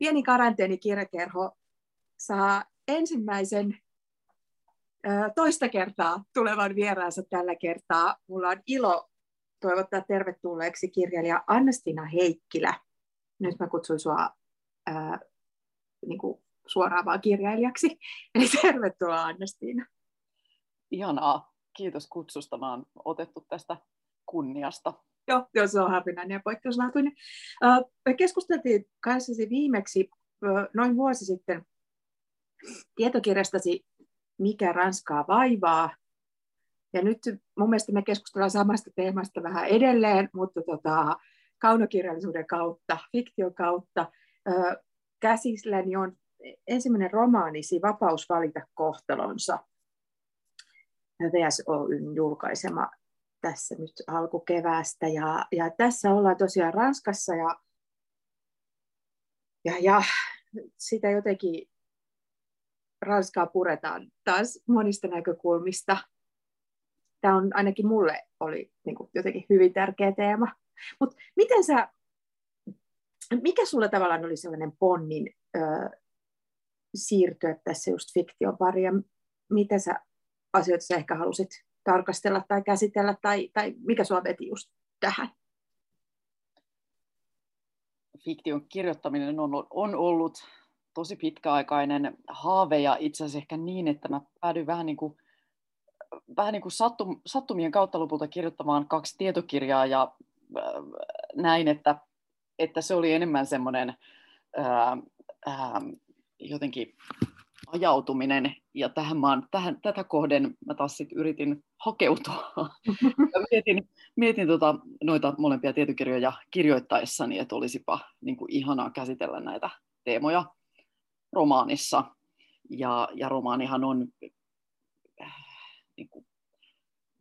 pieni karanteenikirjakerho saa ensimmäisen toista kertaa tulevan vieraansa tällä kertaa. Mulla on ilo toivottaa tervetulleeksi kirjailija Annastiina Heikkilä. Nyt mä kutsun sua suoraan vaan kirjailijaksi. Eli tervetuloa, Annastiina. Ihanaa. Kiitos kutsusta. Mä oon otettu tästä kunniasta. Joo, se on harvinainen ja poikkeuslaatuinen. Me keskusteltiin kanssasi viimeksi noin vuosi sitten tietokirjastasi Mikä Ranskaa vaivaa. Ja nyt mun mielestä me keskustellaan samasta teemasta vähän edelleen, mutta kaunokirjallisuuden kautta, fiktion kautta. Käsilläni on ensimmäinen romaanisi Vapaus valita kohtalonsa, VSOY:n julkaisema tässä nyt alkukeväästä. Ja tässä ollaan tosiaan Ranskassa ja sitä jotenkin Ranskaa puretaan taas monista näkökulmista. Tämä on ainakin mulle oli jotenkin hyvin tärkeä teema. Mut miten mikä sulla tavallaan oli sellainen ponnin siirtyä tässä just fiktion pariin ja mitä sä asioita sä ehkä halusit tarkastella tai käsitellä tai mikä sua veti just tähän? Fiktion kirjoittaminen on ollut tosi pitkäaikainen haave ja itse asiassa ehkä niin, että mä päädyin vähän niin kuin sattumien kautta lopulta kirjoittamaan 2 tietokirjaa ja näin, että se oli enemmän semmoinen jotenkin ajautuminen ja tätä kohden mä taas sit yritin hakeutua. Ja mietin noita molempia tietokirjoja kirjoittaessani, että olisipa niinku ihanaa käsitellä näitä teemoja romaanissa. Ja romaanihan on niinku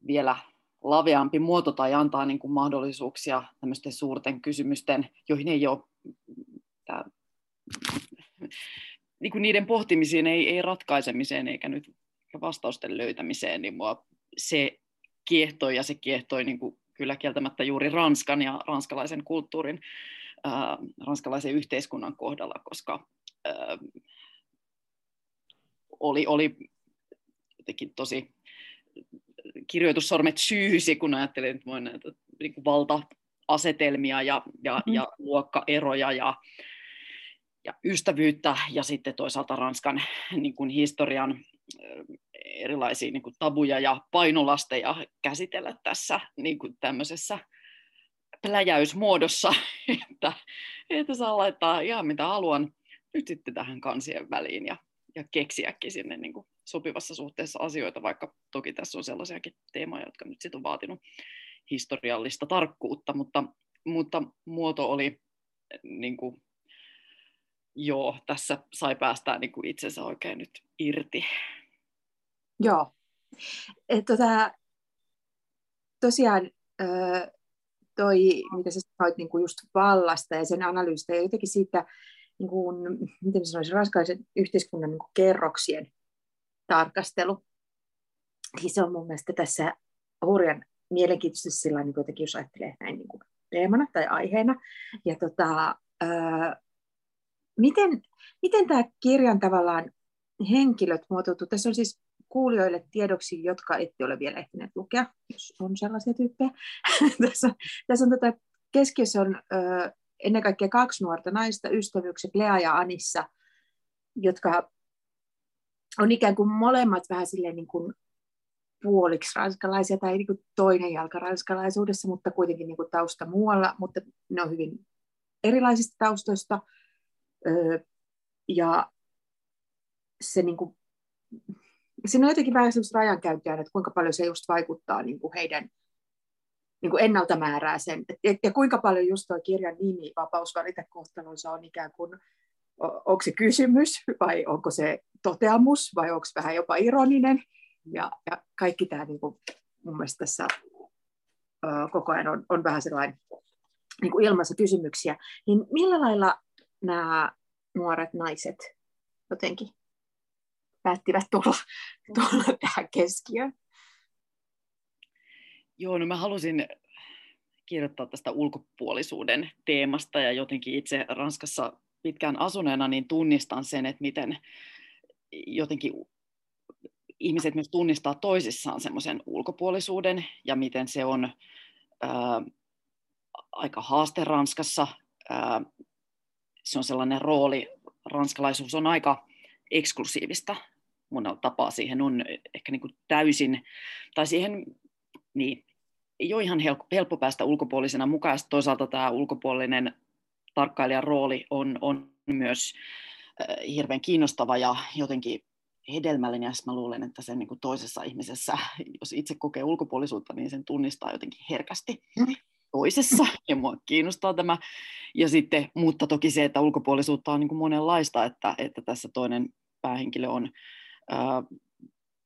vielä laveampi muoto tai antaa niinku mahdollisuuksia tämmöisten suurten kysymysten, joihin ei ole niinku niiden pohtimisiin, ei ratkaisemiseen eikä nyt vastausten löytämiseen, niin mua se kiehtoi ja se kiehtoi niinku kyllä kieltämättä juuri Ranskan ja ranskalaisen kulttuurin, ranskalaisen yhteiskunnan kohdalla, koska oli jotenkin tosi kirjoitussormet syyhysi, kun ajattelin, että voin näitä niinku valta-asetelmia ja luokkaeroja ja ystävyyttä ja sitten toisaalta Ranskan niin kuin historian erilaisia niin kuin tabuja ja painolasteja käsitellä tässä niin kuin tämmöisessä pläjäysmuodossa, että saa laittaa ihan mitä haluan nyt sitten tähän kansien väliin ja keksiäkin sinne niin kuin sopivassa suhteessa asioita, vaikka toki tässä on sellaisiakin teemoja, jotka nyt sitten on vaatinut historiallista tarkkuutta, mutta muoto oli niin kuin, joo, tässä sai päästään niin kuin itsensä oikein nyt irti. Joo. Tosiaan toi, mitä sä sanoit niin kuin just vallasta ja sen analyysistä ja jotenkin siitä, niin kuin, miten sanoisin, ranskalaisen yhteiskunnan niin kuin kerroksien tarkastelu. Eli se on mun mielestä tässä hurjan mielenkiintoisesti sillä tavalla, niin kuitenkin jos ajattelee näin niin kuin teemana tai aiheena. Ja miten tämä kirjan tavallaan henkilöt muotoutuu? Tässä on siis kuulijoille tiedoksi, jotka ette ole vielä ehtineet lukea, jos on sellaisia tyyppejä. Tässä on keskiössä on ennen kaikkea 2 nuorta naista, ystävyykset Lea ja Anissa, jotka on ikään kuin molemmat vähän silleen niin kuin puoliksi ranskalaisia tai niin kuin toinen jalka ranskalaisuudessa, mutta kuitenkin niin kuin tausta muualla, mutta ne on hyvin erilaisista taustoista. Ja se niin kuin, siinä on jotenkin vähän sellaista rajankäyntiä, että kuinka paljon se just vaikuttaa niin kuin heidän niin kuin ennalta määrää sen. Ja kuinka paljon just tuo kirjan nimi, Vapaus valita kohtalonsa, on ikään kuin, onko se kysymys vai onko se toteamus vai onko se vähän jopa ironinen. Ja kaikki tämä niin kuin, mun mielestä tässä koko ajan on vähän sellainen niin kuin ilmassa kysymyksiä. Niin millä lailla nämä nuoret naiset jotenkin päättivät tulla tähän keskiöön? Joo, no mä halusin kirjoittaa tästä ulkopuolisuuden teemasta ja jotenkin itse Ranskassa pitkään asuneena, niin tunnistan sen, että miten jotenkin ihmiset myös tunnistaa toisissaan semmoisen ulkopuolisuuden ja miten se on aika haaste Ranskassa. Se on sellainen rooli, ranskalaisuus on aika eksklusiivista. Mun tapaa siihen on ehkä niin kuin täysin, tai siihen niin, ei ole ihan helppo päästä ulkopuolisena mukaan. Ja toisaalta tämä ulkopuolinen tarkkailijan rooli on myös hirveän kiinnostava ja jotenkin hedelmällinen. Ja mä luulen, että sen niin kuin toisessa ihmisessä, jos itse kokee ulkopuolisuutta, niin sen tunnistaa jotenkin herkästi toisessa, ja mua kiinnostaa tämä. Ja sitten, mutta toki se, että ulkopuolisuutta on niin kuin monenlaista, että tässä toinen päähenkilö on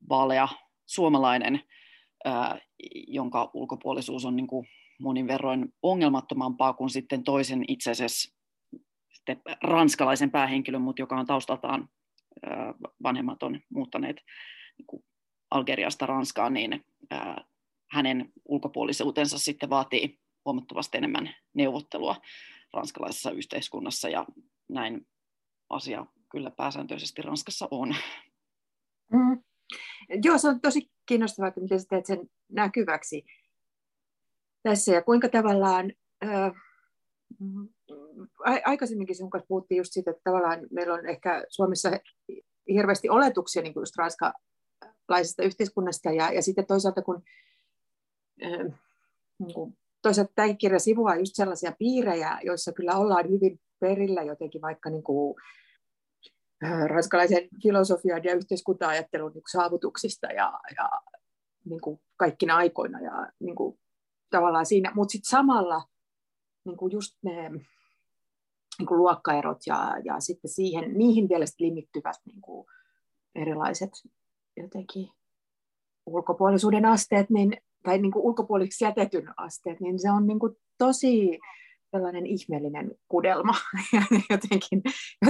vaalea suomalainen, jonka ulkopuolisuus on niin kuin monin verroin ongelmattomampaa kuin sitten toisen itse asiassa sitten ranskalaisen päähenkilön, mutta joka on taustaltaan vanhemmat on muuttaneet niin kuin Algeriasta Ranskaan, niin hänen ulkopuolisuutensa sitten vaatii huomattavasti enemmän neuvottelua ranskalaisessa yhteiskunnassa, ja näin asia kyllä pääsääntöisesti Ranskassa on. Mm. Joo, se on tosi kiinnostavaa, että miten sä teet sen näkyväksi tässä, ja kuinka tavallaan, aikaisemminkin sun kanssa puhuttiin just siitä, että tavallaan meillä on ehkä Suomessa hirveästi oletuksia niin kuin just ranskalaisesta yhteiskunnasta, ja sitten toisaalta kun toisaalta tämä kirja sivuaa just sellaisia piirejä, joissa kyllä ollaan hyvin perillä jotenkin vaikka niin kuin ranskalaisen filosofian ja yhteiskunta-ajattelun niin kuin saavutuksista ja niin kuin kaikkina aikoina ja niin kuin tavallaan siinä, mutta sitten samalla niin kuin just ne niin kuin luokkaerot ja sitten siihen, niihin vielä limittyvät niin kuin erilaiset jotenkin ulkopuolisuuden asteet, niin tai niin kuin ulkopuoliksi jätetyn asteet, niin se on niin kuin tosi tällainen ihmeellinen kudelma.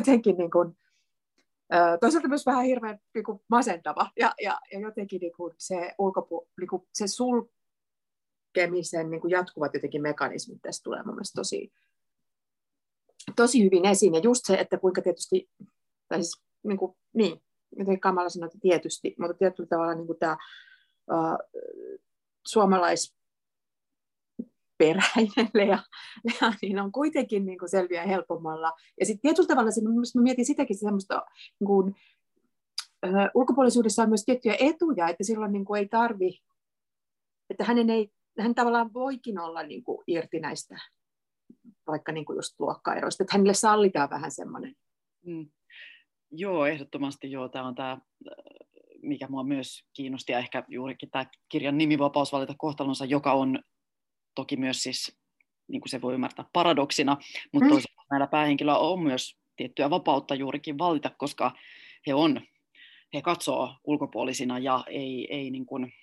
jotenkin niin kuin, toisaalta myös vähän hirveän niin kuin masentava. Ja jotenkin niin kuin se, niin kuin se sulkemisen niin kuin jatkuvat jotenkin mekanismit tässä tulee mun mielestä tosi hyvin esiin. Ja just se, että kuinka tietysti, tai siis niin kuin, niin, jotenkin kamala sanoa, että tietysti, mutta tietyllä tavalla niin kuin tämä suomalaisperäinen Lea niin on kuitenkin niin kuin selviää helpommalla. Ja sitten tietyllä tavalla mä mietin sitäkin semmoista, niin kuin, ulkopuolisuudessa on myös tiettyjä etuja, että silloin niin kuin ei tarvi, että hän tavallaan voikin olla niin kuin irti näistä vaikka niin kuin just luokkaeroista, että hänelle sallitaan vähän semmoinen. Mm. Joo, ehdottomasti joo, tämä on tämä, mikä minua myös kiinnosti, ja ehkä juurikin tämä kirjan nimi Vapaus valita kohtalonsa, joka on toki myös siis, niin kuin se voi ymmärtää, paradoksina, mutta toisaalta näillä päähenkilöillä on myös tiettyä vapautta juurikin valita, koska he katsoo ulkopuolisina ja ei niin kuin,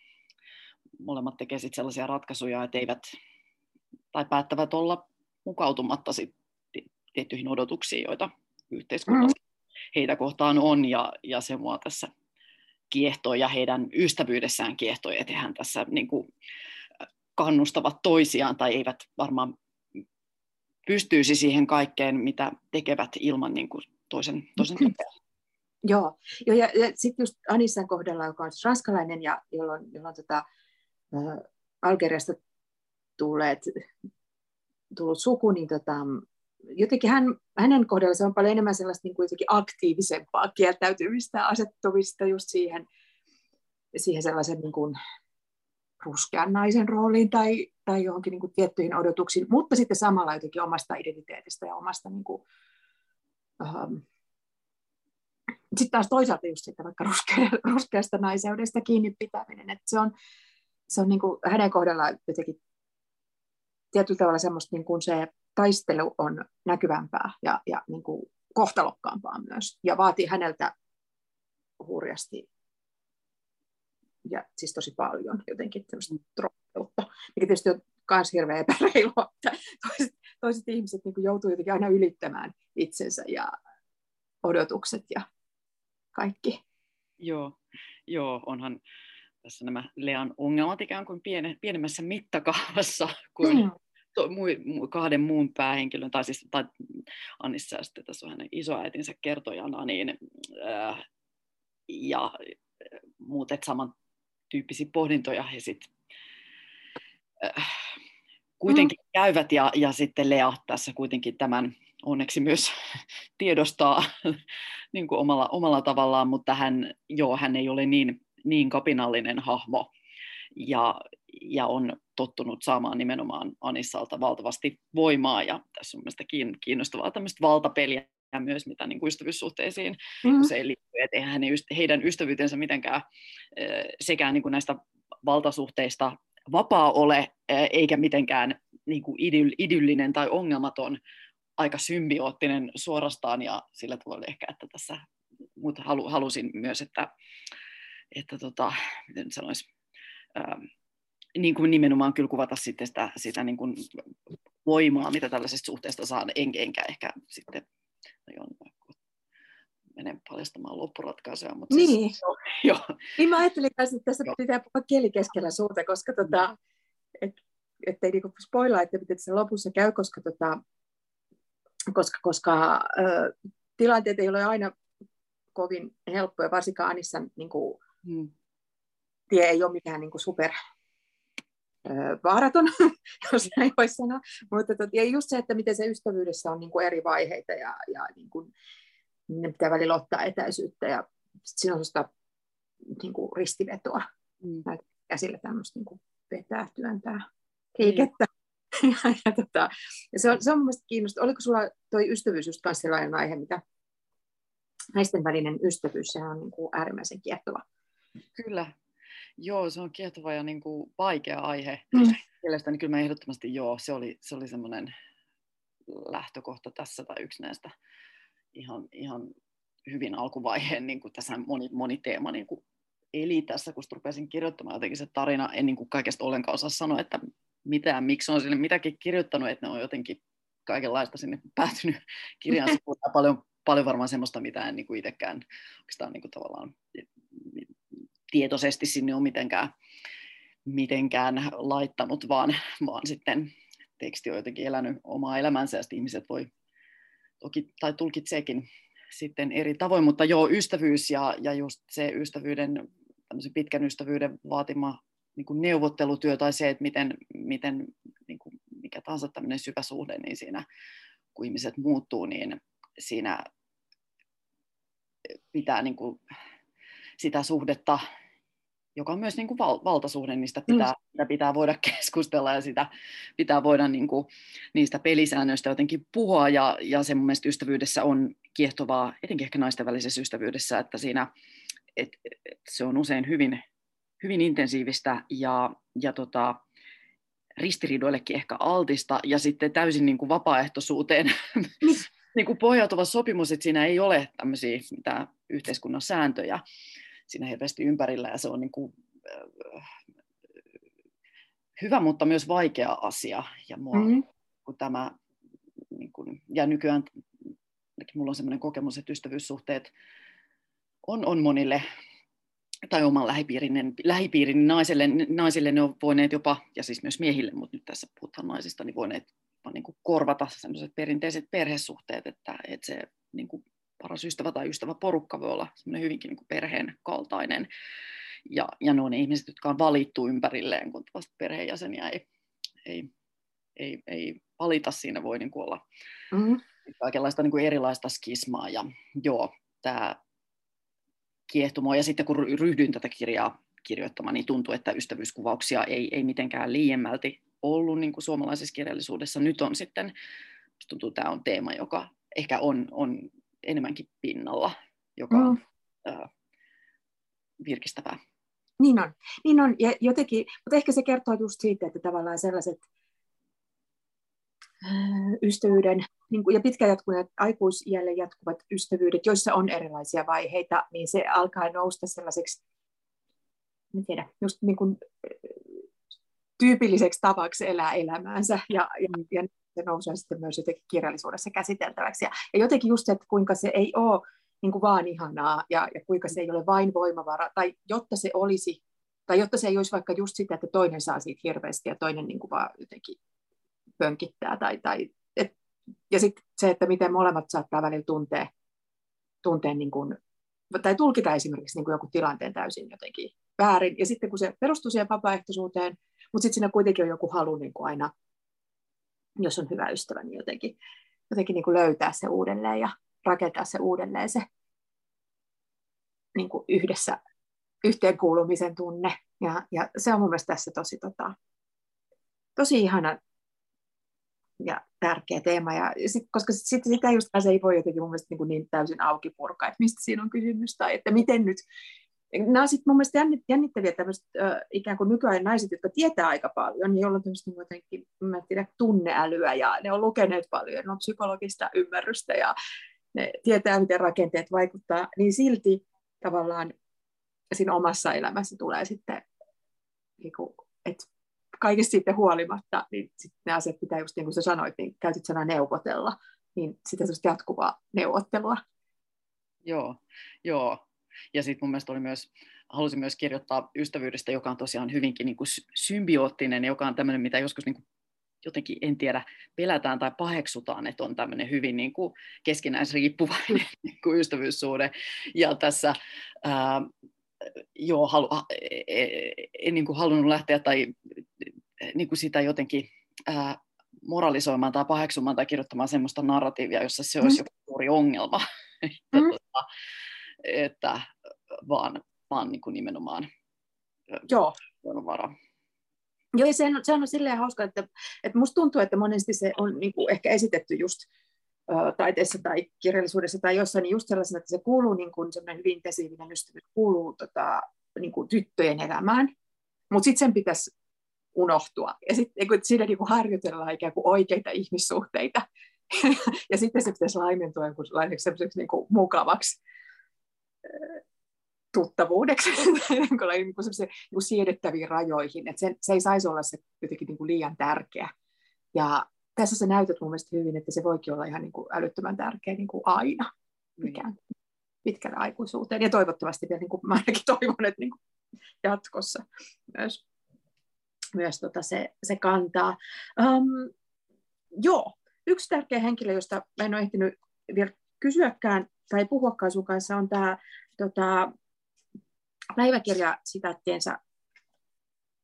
molemmat tekee sit sellaisia ratkaisuja, että eivät tai päättävät olla mukautumatta sit tiettyihin odotuksiin, joita yhteiskunnassa heitä kohtaan on, ja se mua tässä kiehtoi ja heidän ystävyydessään kiehtoi, että hän tässä niin kuin kannustavat toisiaan tai eivät varmaan pystyisi siihen kaikkeen, mitä tekevät ilman niin kuin toisen tukea. Joo, ja sitten just Anissan kohdalla, joka on ranskalainen ja jolloin Algeriasta tullut suku, niin jotenkin hänen kohdalla se on paljon enemmän sellaista niin kuin aktiivisempaa kieltäytymistä, asettumista just siihen sellaisen niin kuin ruskean naisen rooliin tai johonkin niin kuin tiettyihin odotuksiin, mutta sitten samalla jotenkin omasta identiteetistä ja omasta niin kuin, sitten taas toisaalta just sitä vaikka ruskeasta naiseudesta kiinni pitäminen, että se on niin kuin hänen kohdallaan jotenkin tietyllä tavalla semmoista niin kuin se taistelu on näkyvämpää ja niin kuin kohtalokkaampaa myös, ja vaatii häneltä hurjasti, ja siis tosi paljon jotenkin tämmöistä tropeutta, mikä tietysti on myös hirveä epäreilua, että toiset ihmiset niin kuin joutuu jotenkin aina ylittämään itsensä ja odotukset ja kaikki. Joo, onhan tässä nämä Lean ongelmat ikään kuin pienemmässä mittakaavassa kuin kahden muun päähenkilön, tai siis Annissa ja sitten tässä on hänen isoäitinsä kertojana, niin, ja muut samantyyppisiä pohdintoja he sitten kuitenkin käyvät, ja sitten Lea tässä kuitenkin tämän onneksi myös tiedostaa niin kuin omalla tavallaan, mutta hän ei ole niin kapinallinen hahmo, ja on tottunut saamaan nimenomaan Anissalta valtavasti voimaa, ja tässä on mielestäni kiinnostavaa tämmöistä valtapeliä myös, mitä niin kuin ystävyyssuhteisiin usein liittyy, että eihän heidän ystävyytensä mitenkään sekään niin kuin näistä valtasuhteista vapaa ole, eikä mitenkään niin kuin idyllinen tai ongelmaton, aika symbioottinen suorastaan, ja sillä tavalla ehkä, että tässä, mutta halusin myös, että miten nyt sanoisi, niin kuin nimenomaan kyllä kuvata sitten sitä niin kuin voimaa, mitä tällaisesta suhteesta saa, enkä ehkä sitten, menen paljastamaan loppuratkaisuja, mutta niin. Siis, joo. Niin mä ajattelin, että tässä pitää puhua kieli keskellä suuta, koska ettei niin kuin spoilaa, että miten se lopussa käy, koska tilanteet ei ole aina kovin helppoja, varsinkaan Anissan niin kuin, tie ei ole mikään niin kuin super vaaraton, jos näin voi sanoa, mutta just se, että miten se ystävyydessä on niin kuin eri vaiheita, ja niin kuin, ne pitää välillä ottaa etäisyyttä, ja siinä on sellaista niin kuin ristivetoa käsillä, tämmöistä niin kuin vetää, työntää liikettä. Ja se on mun mielestä kiinnostavaa. Oliko sulla toi ystävyys just kanssa sellainen aihe, mitä naisten välinen ystävyys, sehän on niin kuin äärimmäisen kiehtova. Kyllä. Joo, se on kiehtova ja niin kuin vaikea aihe. Mielestäni kyllä mä ehdottomasti se oli semmoinen lähtökohta tässä, tai yksi näistä ihan hyvin alkuvaiheen, niin kuin tässä moni teema niin kuin eli tässä, kun rupesin kirjoittamaan jotenkin se tarina, en niin kuin kaikesta ollenkaan osaa sanoa, että mitään, miksi on sille mitäkin kirjoittanut, että ne on jotenkin kaikenlaista sinne päätynyt kirjaan. Se puhutaan paljon varmaan semmoista, mitä en niin kuin itsekään oikeastaan niin kuin tavallaan tietoisesti sinne on mitenkään laittanut, vaan sitten teksti on jotenkin elänyt omaa elämänsä, ja ihmiset voi toki, tai tulkitseekin sitten eri tavoin, mutta joo, ystävyys ja just se ystävyyden, tämmöisen pitkän ystävyyden vaatima niin kuin neuvottelutyö, tai se, että miten niin kuin mikä tahansa tämmöinen syvä suhde, niin siinä, kun ihmiset muuttuu, niin siinä pitää niin kuin sitä suhdetta, joka on myös niin kuin valtasuhde, niistä pitää voida keskustella, ja sitä pitää voida niin kuin niistä pelisäännöistä jotenkin puhua, ja se mun mielestä ystävyydessä on kiehtovaa, etenkin ehkä naisten välisessä ystävyydessä, että siinä se on usein hyvin intensiivistä ja ristiriidoillekin ehkä altista, ja sitten täysin niin kuin vapaaehtoisuuteen niin kuin pohjautuva sopimus, että siinä ei ole tämmöisiä mitään yhteiskunnan sääntöjä siinä hirveästi ympärillä, ja se on niin kuin hyvä, mutta myös vaikea asia, ja kun tämä, niin kuin, ja nykyään mulla on sellainen kokemus, että ystävyyssuhteet on monille, tai oman lähipiirin naisille ne on voineet jopa, ja siis myös miehille, mutta nyt tässä puhutaan naisista, niin voineet niin kuin korvata sellaiset perinteiset perhesuhteet, että se niin kuin paras ystävä tai ystäväporukka voi olla hyvinkin niin kuin perheen kaltainen, ja ne on ne ihmiset, jotka on valittu ympärilleen, kun vasta perheenjäseniä ei valita, siinä voi niin kuin olla kaikenlaista niin kuin erilaista skismaa, ja joo, tämä kiehtumoa. Ja sitten kun ryhdyin tätä kirjaa kirjoittamaan, niin tuntuu, että ystävyyskuvauksia ei mitenkään liiemmälti ollut niin kuin suomalaisessa kirjallisuudessa. Nyt on sitten, tuntuu, tämä on teema, joka ehkä on enemmänkin pinnalla, joka on virkistävää. Niin on. Ja jotenkin, mutta ehkä se kertoo just siitä, että tavallaan sellaiset ystävyyden ja pitkäjatkuneet aikuisiälle jatkuvat ystävyydet, joissa on erilaisia vaiheita, niin se alkaa nousta sellaiseksi, en tiedä, just niin kuin tyypilliseksi tavaksi elää elämäänsä, ja se nousee sitten myös jotenkin kirjallisuudessa käsiteltäväksi. Ja jotenkin just se, että kuinka se ei ole niin kuin vaan ihanaa, ja kuinka se ei ole vain voimavara, tai jotta se olisi, tai jotta se ei olisi vaikka just sitä, että toinen saa siitä hirveästi ja toinen niin kuin vaan jotenkin pönkittää. Ja sitten se, että miten molemmat saattaa välillä tuntea niin kuin, tai tulkita esimerkiksi niin kuin joku tilanteen täysin jotenkin väärin. Ja sitten kun se perustuu siihen vapaaehtoisuuteen, mutta sitten siinä kuitenkin on joku halu niin kuin aina, jos on hyvä ystävä, niin jotenkin niin kuin löytää se uudelleen ja rakentaa se uudelleen se niin kuin yhdessä yhteenkuulumisen tunne. Ja se on mun mielestä tässä tosi ihana ja tärkeä teema. Ja koska sitä just se ei voi jotenkin mun mielestä niin täysin auki purkaa, että mistä siinä on kysymys tai että miten nyt. Nämä on sitten mun mielestä jännittäviä tämmöiset ikään kuin nykyajan naiset, jotka tietää aika paljon, niin joilla on tämmöistä jotenkin, mä en tiedä, tunneälyä ja ne on lukeneet paljon, ne on psykologista ymmärrystä ja ne tietää, miten rakenteet vaikuttaa, niin silti tavallaan siinä omassa elämässä tulee sitten, niin kuin, että kaikesta siitä huolimatta, niin sitten ne asiat pitää just niin kuin sä sanoit, niin käytit sanaa neuvotella, niin sitä semmoista jatkuvaa neuvottelua. Joo. Ja sitten mun mielestä halusin myös kirjoittaa ystävyydestä, joka on tosiaan hyvinkin niin kuin symbioottinen, joka on tämmöinen, mitä joskus niin kuin jotenkin, en tiedä, pelätään tai paheksutaan, että on tämmöinen hyvin niin kuin keskinäisriippuvainen niin kuin ystävyyssuhde. Ja tässä en niin kuin halunnut lähteä tai niin kuin sitä jotenkin moralisoimaan tai paheksumaan tai kirjoittamaan semmoista narratiivia, jossa se olisi joku suuri ongelma. Että vaan niin kuin nimenomaan luonnonvara. Joo, ja sehän on silleen hauska, että musta tuntuu, että monesti se on niin kuin ehkä esitetty just taiteessa tai kirjallisuudessa tai jossain niin just sellaisena, että se kuuluu niin kuin semmoinen hyvin intensiivinen ystävyys, kuuluu niin kuin tyttöjen elämään, mutta sitten sen pitäisi unohtua. Ja sitten siinä niin kuin harjoitellaan ikään kuin oikeita ihmissuhteita, ja sitten se pitäisi laimentua sellaiseksi niin kuin mukavaksi tuttavuudeksi niin kuin siedettäviin rajoihin, että se ei saisi olla se jotenkin niin kuin liian tärkeä. Ja tässä sä näytät mun mielestä hyvin, että se voikin olla ihan niin kuin älyttömän tärkeä niin kuin aina pitkällä aikuisuuteen. Ja toivottavasti vielä, niin kuin mä ainakin toivon, että niin kuin jatkossa myös se kantaa. Yksi tärkeä henkilö, josta mä en ole ehtinyt vielä kysyäkään, tai puhuakaan sun kanssa, on tämä päiväkirja sitaattiensa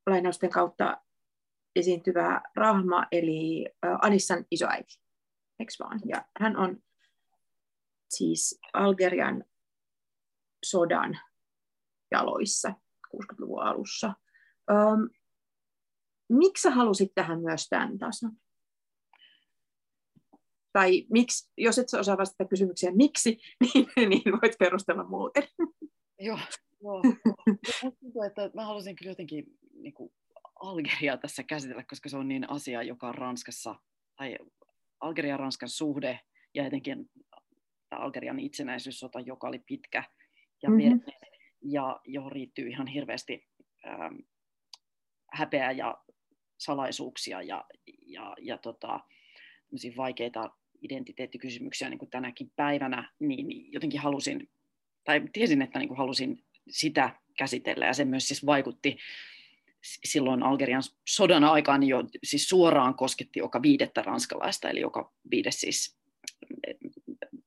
lainausten kautta esiintyvä Rahma, eli Anissan isoäiti, eks vaan? Ja hän on siis Algerian sodan jaloissa 60-luvun alussa. Miksi sä halusit tähän myös tämän tason? Tai miksi, jos et osaa vastata kysymykseen miksi, niin voit perustella muuten. Joo. Mä halusin kyllä jotenkin niin kuin Algeriaa tässä käsitellä, koska se on niin asia, joka on Ranskassa, tai Algerian ja Ranskan suhde, ja etenkin Algerian itsenäisyyssota, joka oli pitkä ja verinen, ja johon riittyy ihan hirveästi häpeää ja salaisuuksia ja vaikeita identiteettikysymyksiä niin kuin tänäkin päivänä, niin jotenkin halusin, tai tiesin, että niin kuin halusin sitä käsitellä, ja se myös siis vaikutti silloin Algerian sodan aikaan jo, siis suoraan kosketti joka viidettä ranskalaista, eli joka viides siis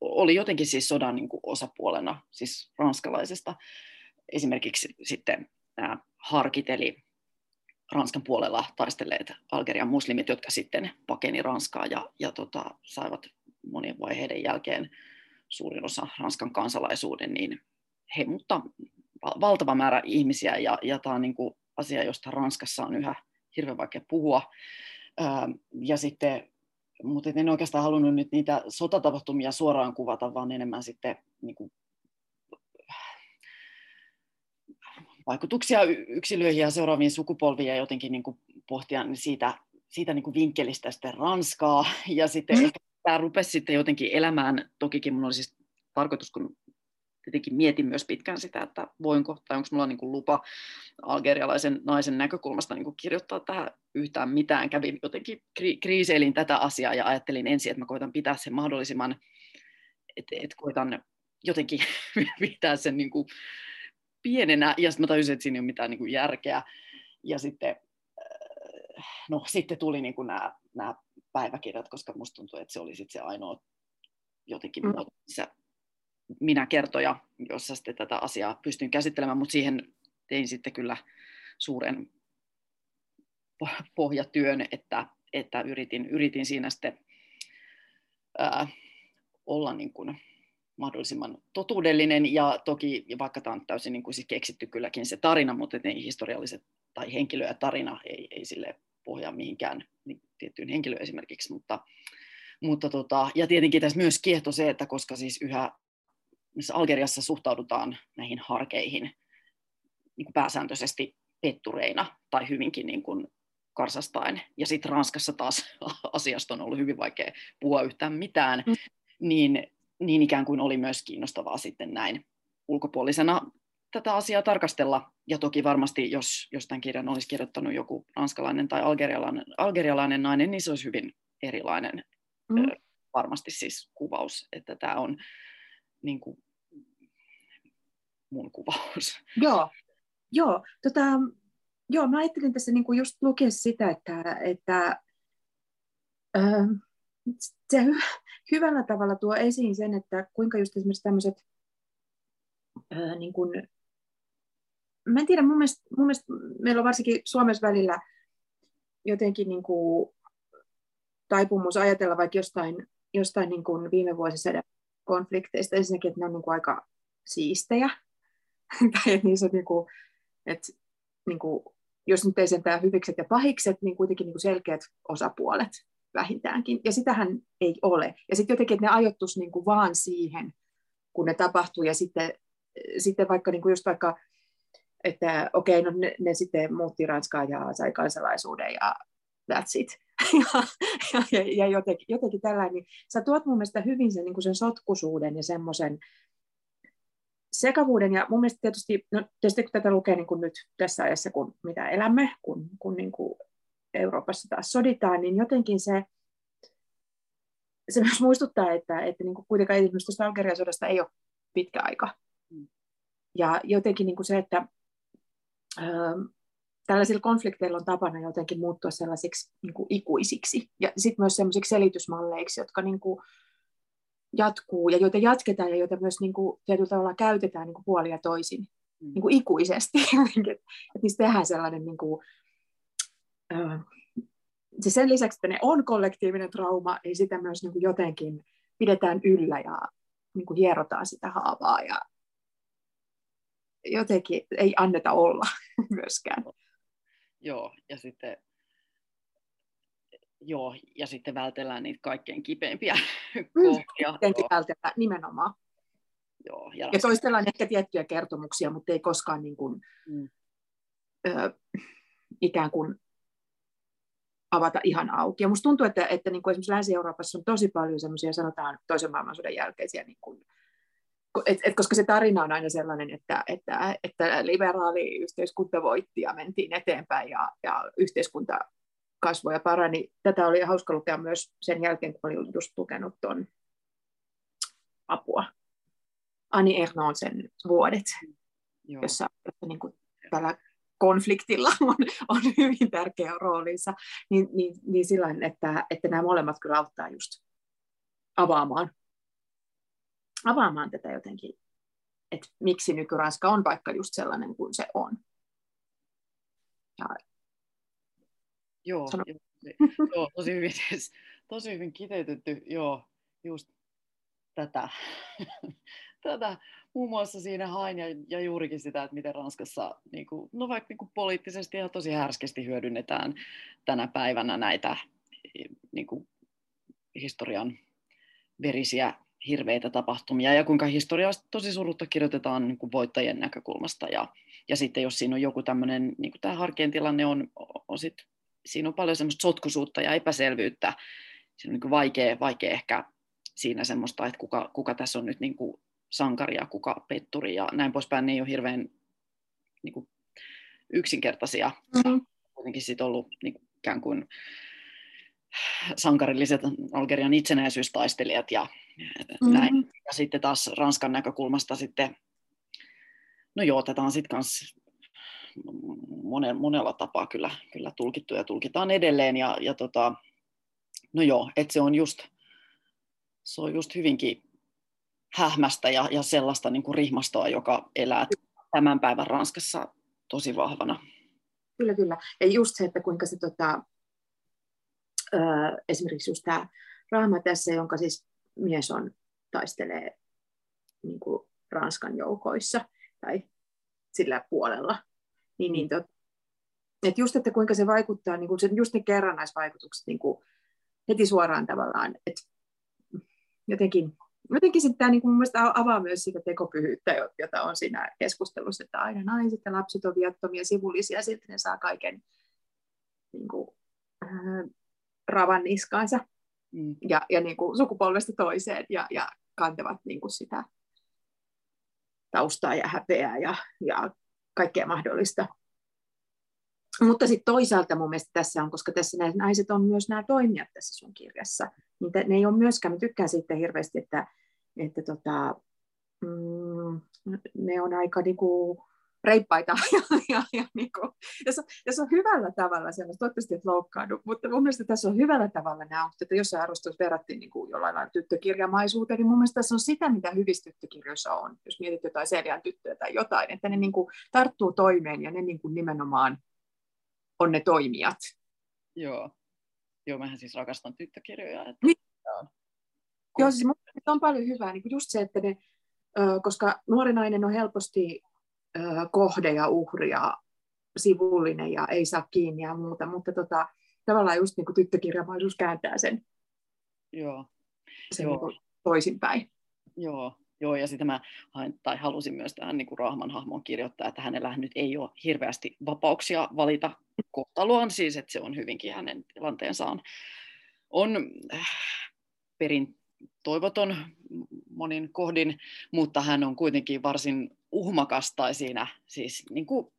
oli jotenkin siis sodan niin kuin osapuolena, siis ranskalaisesta. Esimerkiksi sitten nämä harkit, eli Ranskan puolella taistelleet Algerian muslimit, jotka sitten pakeni Ranskaa ja saivat monien vaiheiden jälkeen suurin osa Ranskan kansalaisuuden, niin he, mutta valtava määrä ihmisiä, ja tämä on niin kuin asia, josta Ranskassa on yhä hirveän vaikea puhua. Ja sitten, mutta en oikeastaan halunnut nyt niitä sotatapahtumia suoraan kuvata, vaan enemmän sitten niin kuin vaikutuksia yksilöihin ja seuraaviin sukupolviin, ja jotenkin niin kuin pohtia siitä niin kuin vinkkelistä sitten Ranskaa. Ja sitten tämä rupesi sitten jotenkin elämään. Tokikin minulla oli siis tarkoitus, kun tietenkin mietin myös pitkään sitä, että voinko tai onko minulla niin kuin lupa algerialaisen naisen näkökulmasta niin kuin kirjoittaa tähän yhtään mitään. Kävin jotenkin kriiseilin tätä asiaa ja ajattelin ensin, että mä koitan pitää sen mahdollisimman, että koitan jotenkin pitää sen niin kuin pienenä, ja sitten mä tajusin, että siinä ei ole mitään niin kuin järkeä, ja sitten tuli niin kuin nämä nämä päiväkirjat, koska musta tuntuu, että se oli sitten se ainoa jotenkin muoto, missä minä kertoja, jossa sitten tätä asiaa pystyn käsittelemään, mutta siihen tein sitten kyllä suuren pohjatyön, että yritin siinä sitten olla niin kuin mahdollisimman totuudellinen, ja toki vaikka tämä on täysin niin kuin siis keksitty kylläkin se tarina, mutta ne historialliset tai henkilö ja tarina ei sille pohjaa mihinkään niin tiettyyn henkilöön esimerkiksi, mutta ja tietenkin tässä myös kiehtoi se, että koska siis yhä Algeriassa suhtaudutaan näihin harkeihin niin kuin pääsääntöisesti pettureina tai hyvinkin niin kuin karsastaen, ja sitten Ranskassa taas asiasta on ollut hyvin vaikea puhua yhtään mitään, niin ikään kuin oli myös kiinnostavaa sitten näin ulkopuolisena tätä asiaa tarkastella, ja toki varmasti, jos tämän kirjan olisi kirjoittanut joku ranskalainen tai algerialainen nainen, niin se olisi hyvin erilainen varmasti siis kuvaus, että tämä on niin kuin mun kuvaus. Joo, mä ajattelin tässä niin kuin just lukea sitä, että se hyvällä tavalla tuo esiin sen, että kuinka just esimerkiksi tämmöiset, niin kuin, mä en tiedä, mun mielestä meillä on varsinkin Suomessa välillä jotenkin niin kuin taipumus ajatella vaikka jostain niin kuin viime vuosisadan konflikteista ensinnäkin, että ne on niin kuin aika siistejä, tai että niissä on niin kuin, että niin kuin, jos nyt ei sentään hyvikset ja pahikset, niin kuitenkin niin kuin selkeät osapuolet vähintäänkin. Ja sitähän ei ole. Ja sitten jotenkin, että ne ajoittuisi niin kuin vaan siihen, kun ne tapahtuu. Ja sitten vaikka niin kuin just vaikka, että okei, no ne sitten muutti Ranskaa ja sai kansalaisuuden ja that's it. ja jotenkin tällainen. Niin sä tuot mun mielestä hyvin sen, niin kuin sen sotkuisuuden ja semmoisen sekavuuden, ja mun mielestä tietysti kun tätä lukee niin kuin nyt tässä ajassa, kun mitä elämme, kun niin kuin Euroopassa taas soditaan, niin jotenkin se myös muistuttaa, että niin kuin kuitenkaan esimerkiksi tuosta Algerian sodasta ei ole pitkä aika. Ja jotenkin niin kuin se, että tällaisilla konflikteilla on tapana jotenkin muuttua sellaisiksi niin kuin ikuisiksi, ja sitten myös sellaisiksi selitysmalleiksi, jotka niin kuin jatkuu ja joita jatketaan ja joita myös niin kuin tietyllä tavalla käytetään niin kuin puolin ja toisin niin kuin ikuisesti. että niistä tehdään sellainen, niin kuin, se sen lisäksi, että ne on kollektiivinen trauma, niin sitä myös niin kuin jotenkin pidetään yllä ja niin kuin hierotaan sitä haavaa ja jotenkin ei anneta olla myöskään. Joo, ja sitten vältellään niitä kaikkein kipeimpiä kohtia. Vältellään nimenomaan. Joo, ja toistellaan ehkä tiettyjä kertomuksia, mutta ei koskaan niin kuin, ikään kuin avata ihan auki. Ja musta tuntuu, että niin kuin esimerkiksi Länsi-Euroopassa on tosi paljon semmoisia, sanotaan toisen maailmansodan jälkeisiä, niin kuin, koska se tarina on aina sellainen, että liberaali yhteiskunta voitti ja mentiin eteenpäin ja yhteiskunta kasvoi ja parani. Tätä oli hauska lukea myös sen jälkeen, kun olin just lukenut tuon apua. Anni Ehnonsen vuodet, jossa niin kuin tällä konfliktilla on hyvin tärkeä roolinsa. Niin sillain, että nämä molemmat kyllä auttaa just avaamaan tätä jotenkin, että miksi nyky-Ranska on vaikka just sellainen kuin se on. Joo, tosi hyvin kiteytetty, just tätä muun muassa siinä hain ja juurikin sitä, että miten Ranskassa niin kuin, no vaikka niin kuin poliittisesti ja tosi härskesti hyödynnetään tänä päivänä näitä niin kuin historian verisiä hirveitä tapahtumia ja kuinka historiaa tosi surutta kirjoitetaan niin kuin voittajien näkökulmasta ja sitten jos siinä on joku tämmöinen, niin kuin tämä Harkien tilanne on sitten siinä on paljon semmoista sotkuisuutta ja epäselvyyttä. Siinä on niin kuin vaikea ehkä siinä semmoista, että kuka tässä on nyt niin kuin sankari ja kuka petturi ja näin poispäin. Ne ei ole hirveän niin kuin yksinkertaisia. Kuitenkin sitten ollut niin kuin ikään kuin sankarilliset Algerian itsenäisyystaistelijat ja näin. Ja sitten taas Ranskan näkökulmasta sitten, tätä on sitten kanssa monella tapaa kyllä tulkittu ja tulkitaan edelleen. Ja no joo, että se on just hyvinkin hähmästä ja sellaista niin kuin rihmastoa, joka elää tämän päivän Ranskassa tosi vahvana. Kyllä, kyllä. Ja just se, että kuinka se esimerkiksi just tämä Rahma tässä, jonka siis mies on, taistelee niin kuin Ranskan joukoissa tai sillä puolella. Että just, että kuinka se vaikuttaa, niin kuin se, just ne kerrannaisvaikutukset niin kuin heti suoraan tavallaan, että jotenkin sitten tämä niin kuin mun mielestä avaa myös sitä tekopyhyyttä, jota on siinä keskustelussa, että aina naiset ja lapset on viattomia sivullisia, silti ne saa kaiken niin kuin, ravan niskaansa ja niin kuin sukupolvesta toiseen ja kantavat niin kuin sitä taustaa ja häpeää ja kaikkea mahdollista. Mutta sitten toisaalta mun mielestä tässä on, koska tässä nämä naiset on myös nämä toimijat tässä sun kirjassa, niin ne ei ole myöskään, mä tykkään siitä hirveästi, että ne on aika niinku reippaita ja niinku, tässä on hyvällä tavalla sellaista, toivottavasti et loukkaannu, mutta mun mielestä tässä on hyvällä tavalla nämä, että jossain arvostelussa verrattiin niinku jollain lailla tyttökirjamaisuuteen, niin mun mielestä tässä on sitä, mitä hyvissä tyttökirjoissa on, jos mietit jotain Seljan tyttöä tai jotain, että ne niinku tarttuu toimeen ja ne niinku nimenomaan on ne toimijat. Joo, mähän siis rakastan tyttökirjoja. Että niin. Joo, siis on paljon hyvää. Niin just se, että ne, koska nuori nainen on helposti kohde ja uhri ja sivullinen ja ei saa kiinni ja muuta, mutta tavallaan just niin kuin tyttökirjamaisuus kääntää sen, Joo. Niin kuin toisinpäin. Joo, ja sitä mä halusin myös tähän niin kuin Rahman hahmoon kirjoittaa, että hänellähän nyt ei ole hirveästi vapauksia valita kohtaloaan, siis että se on hyvinkin hänen tilanteensa on perin toivoton monin kohdin, mutta hän on kuitenkin varsin uhmakas tai siinä, siis niin kuin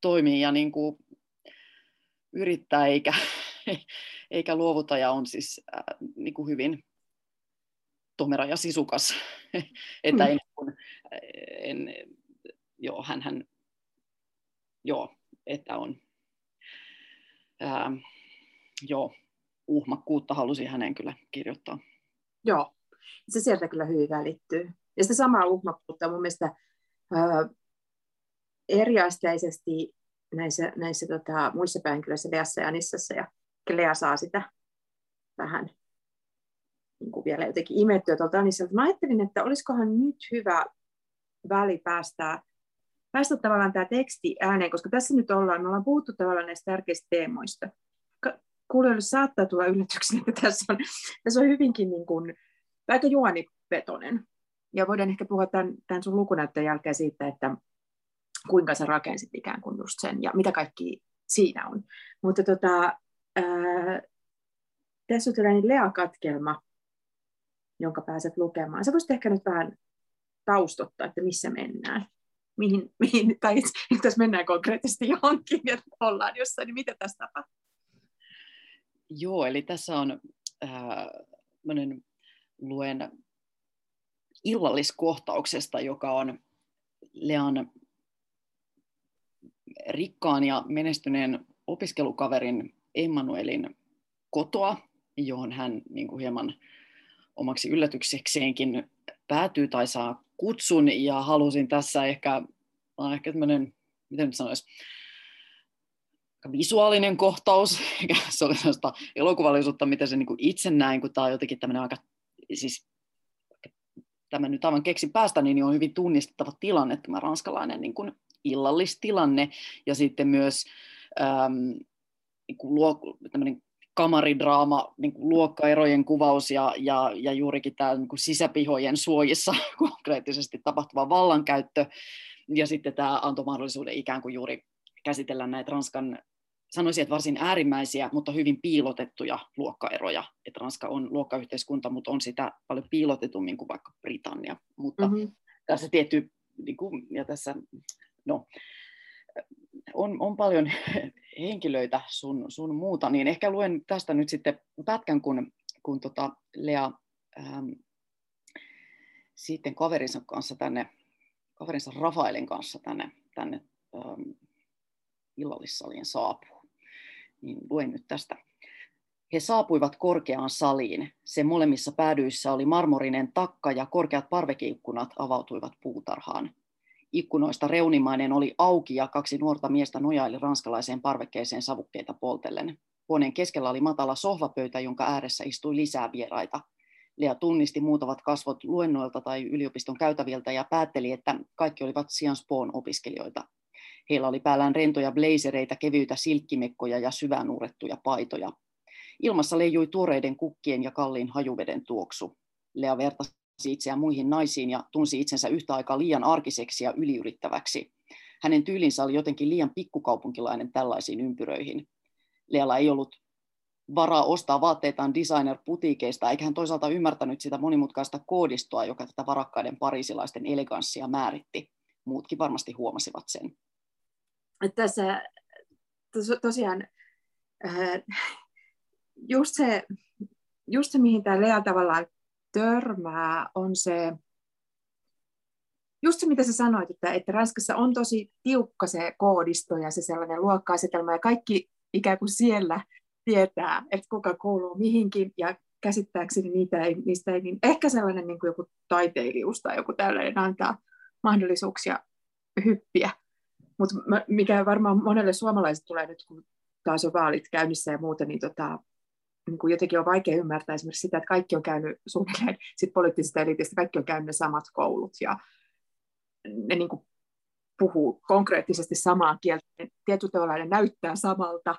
toimii ja niin kuin yrittää eikä luovuta ja on siis niin kuin hyvin tomera ja sisukas, että uhmakkuutta halusin hänen kyllä kirjoittaa. Joo, se sieltä kyllä hyvin välittyy. Ja sitä samaa uhmakkuutta mun mielestä eriasteisesti näissä muissa päähenkilöissä Leassa ja Nissassa, ja Lea saa sitä vähän niin vielä jotenkin imettyä tuolta Annisselta. Mä ajattelin, että olisikohan nyt hyvä väli päästä tavallaan tämä teksti ääneen, koska tässä nyt me ollaan puhuttu tavallaan näistä tärkeistä teemoista. Kuulijoille saattaa tulla yllätyksenä, että tässä on hyvinkin niin kuin, aika juonipetoinen. Ja voidaan ehkä puhua tämän sun lukunäyttöjen jälkeen siitä, että kuinka sä rakensit ikään kuin just sen ja mitä kaikki siinä on. Mutta tässä on tällainen Lea-katkelma, jonka pääset lukemaan. Sä voisit ehkä nyt vähän taustottaa, että missä mennään. Mihin tai nyt tässä mennään konkreettisesti johonkin, ja ollaan jossain, niin mitä tässä tapahtuu? Joo, eli tässä on, mä nyt luen illalliskohtauksesta, joka on Lean rikkaan ja menestyneen opiskelukaverin Emmanuelin kotoa, johon hän niin kuin hieman omaksi yllätyksekseenkin päätyy tai saa kutsun, ja halusin tässä ehkä tämmöinen, miten nyt sanoisi, visuaalinen kohtaus, eikä se ole sellaista elokuvallisuutta, mitä se niin kuin itse näin, kun tämä on jotenkin tämmöinen aika, siis tämä nyt aivan keksin päästä, niin on hyvin tunnistettava tilanne, tämä ranskalainen niin kuin illallistilanne, ja sitten myös niin kuin tämmöinen kamaridraama, niin kuin luokkaerojen kuvaus ja juurikin tämä niin kuin sisäpihojen suojissa konkreettisesti tapahtuva vallankäyttö. Ja sitten tämä antoi mahdollisuuden ikään kuin juuri käsitellä näitä Ranskan, sanoisin, että varsin äärimmäisiä, mutta hyvin piilotettuja luokkaeroja. Että Ranska on luokkayhteiskunta, mutta on sitä paljon piilotetummin kuin vaikka Britannia. Mutta tässä tietty, niin kuin, ja tässä, no, on paljon henkilöitä sun muuta, niin ehkä luen tästä nyt sitten pätkän, kun Lea sitten kaverinsa Rafaelin kanssa tänne illallissalien saapuu. Niin luen nyt tästä. He saapuivat korkeaan saliin. Sen molemmissa päädyissä oli marmorinen takka ja korkeat parvekeikkunat avautuivat puutarhaan. Ikkunoista reunimainen oli auki ja kaksi nuorta miestä nojaili ranskalaiseen parvekkeeseen savukkeita poltellen. Huoneen keskellä oli matala sohvapöytä, jonka ääressä istui lisää vieraita. Lea tunnisti muutamat kasvot luennoilta tai yliopiston käytäviltä ja päätteli, että kaikki olivat Sciences Pon opiskelijoita. Heillä oli päällään rentoja blazereita, kevyitä silkkimekkoja ja syvään uurrettuja paitoja. Ilmassa leijui tuoreiden kukkien ja kalliin hajuveden tuoksu. Lea vertasi itseään muihin naisiin ja tunsi itsensä yhtä aikaa liian arkiseksi ja yliyrittäväksi. Hänen tyylinsä oli jotenkin liian pikkukaupunkilainen tällaisiin ympyröihin. Lealla ei ollut varaa ostaa vaatteitaan designer-putiikeista, eikä hän toisaalta ymmärtänyt sitä monimutkaista koodistoa, joka tätä varakkaiden pariisilaisten eleganssia määritti. Muutkin varmasti huomasivat sen. Tässä tosiaan just se mihin tämä Lea tavallaan törmää, on se, just se, mitä sä sanoit, että Ranskassa on tosi tiukka se koodisto ja se sellainen luokka-asetelma, ja kaikki ikään kuin siellä tietää, että kuka kuuluu mihinkin, ja käsittääkseni niistä ei niin ehkä sellainen niin kuin joku taiteilijuus tai joku tällainen antaa mahdollisuuksia hyppiä. Mutta mikä varmaan monelle suomalaiselle tulee nyt, kun taas on vaalit käynnissä ja muuta, niin niin kuin jotenkin on vaikea ymmärtää esimerkiksi sitä, että kaikki on käynyt suunnilleen poliittisista eliitistä, kaikki on käynyt ne samat koulut ja ne niin kuin puhuu konkreettisesti samaa kieltä, ne tietyllä tavalla ne näyttää samalta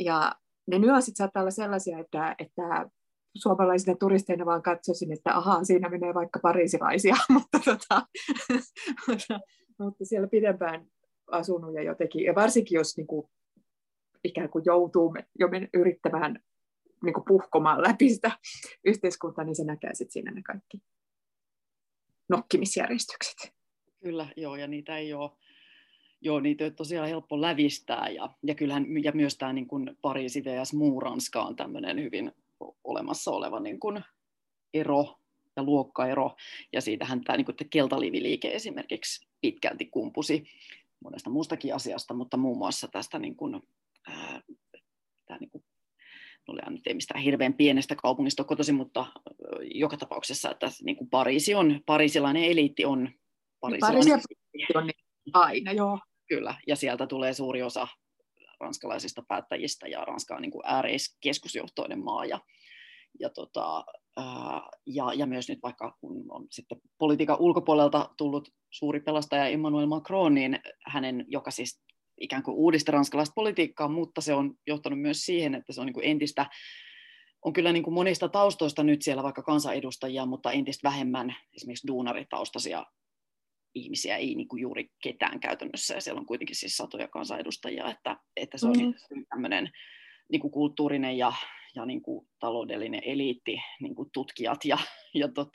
ja ne nyanssit saattaa olla sellaisia, että suomalaisina turisteina vaan katsoisin, että ahaa, siinä menee vaikka pariisilaisia, mutta siellä pidempään asunut ja jotenkin, ja varsinkin jos niin kuin ikään kuin joutuu yrittämään niin kuin puhkomaan läpi sitä yhteiskuntaa, niin se näkee sitten siinä ne kaikki nokkimisjärjestykset. Kyllä, joo, ja niitä ei ole, joo, niitä on tosiaan helppo lävistää, ja kyllähän, ja myös tämä niin kuin Pariisi vs. muu Ranska on tämmöinen hyvin olemassa oleva niin kuin ero ja luokkaero, ja siitähän tämä niin kuin keltaliiviliike esimerkiksi pitkälti kumpusi monesta muustakin asiasta, mutta muun muassa tästä niin kuin Lea nyt ei mistään hirveän pienestä kaupungista ole kotoisin, mutta joka tapauksessa, että niin kuin pariisilainen eliitti on pariisilainen eliitti. Aina, joo. Kyllä, ja sieltä tulee suuri osa ranskalaisista päättäjistä, ja Ranska on niin kuin ääreiskeskusjohtoinen maa, ja myös nyt vaikka kun on sitten politiikan ulkopuolelta tullut suuri pelastaja Emmanuel Macron, niin hänen, joka siis ikään kuin uudista ranskalaista politiikkaa, mutta se on johtanut myös siihen, että se on niin kuin entistä, on kyllä niin kuin monista taustoista nyt siellä vaikka kansanedustajia, mutta entistä vähemmän esimerkiksi duunaritaustaisia ihmisiä, ei niin kuin juuri ketään käytännössä, ja siellä on kuitenkin siis satoja kansanedustajia, että se on niin tämmöinen niin kuin kulttuurinen ja niin kuin taloudellinen eliitti, niin kuin tutkijat ja jotkut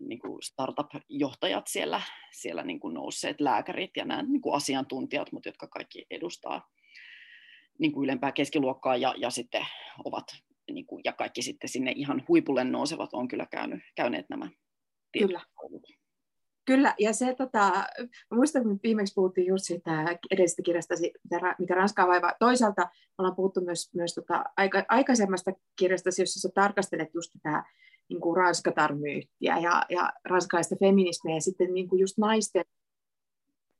niin kuin startup-johtajat siellä niin kuin nousseet lääkärit ja nämä niin kuin asiantuntijat, mutta jotka kaikki edustaa niin kuin ylempää keskiluokkaa ja sitten ovat niin kuin, ja kaikki sitten sinne ihan huipulle nousevat on kyllä käyneet nämä tietyt koulut. Kyllä, ja se muistan, kun viimeksi puhuttiin juuri siitä edellisestä kirjasta, Mikä Ranskaa vaivaa. Toisaalta ollaan puhuttu myös aikaisemmasta kirjasta, jossa tarkastelet just tätä niin kuin ranskatarmyyttiä ja ranskalaista feminismiä ja sitten niin kuin just naisten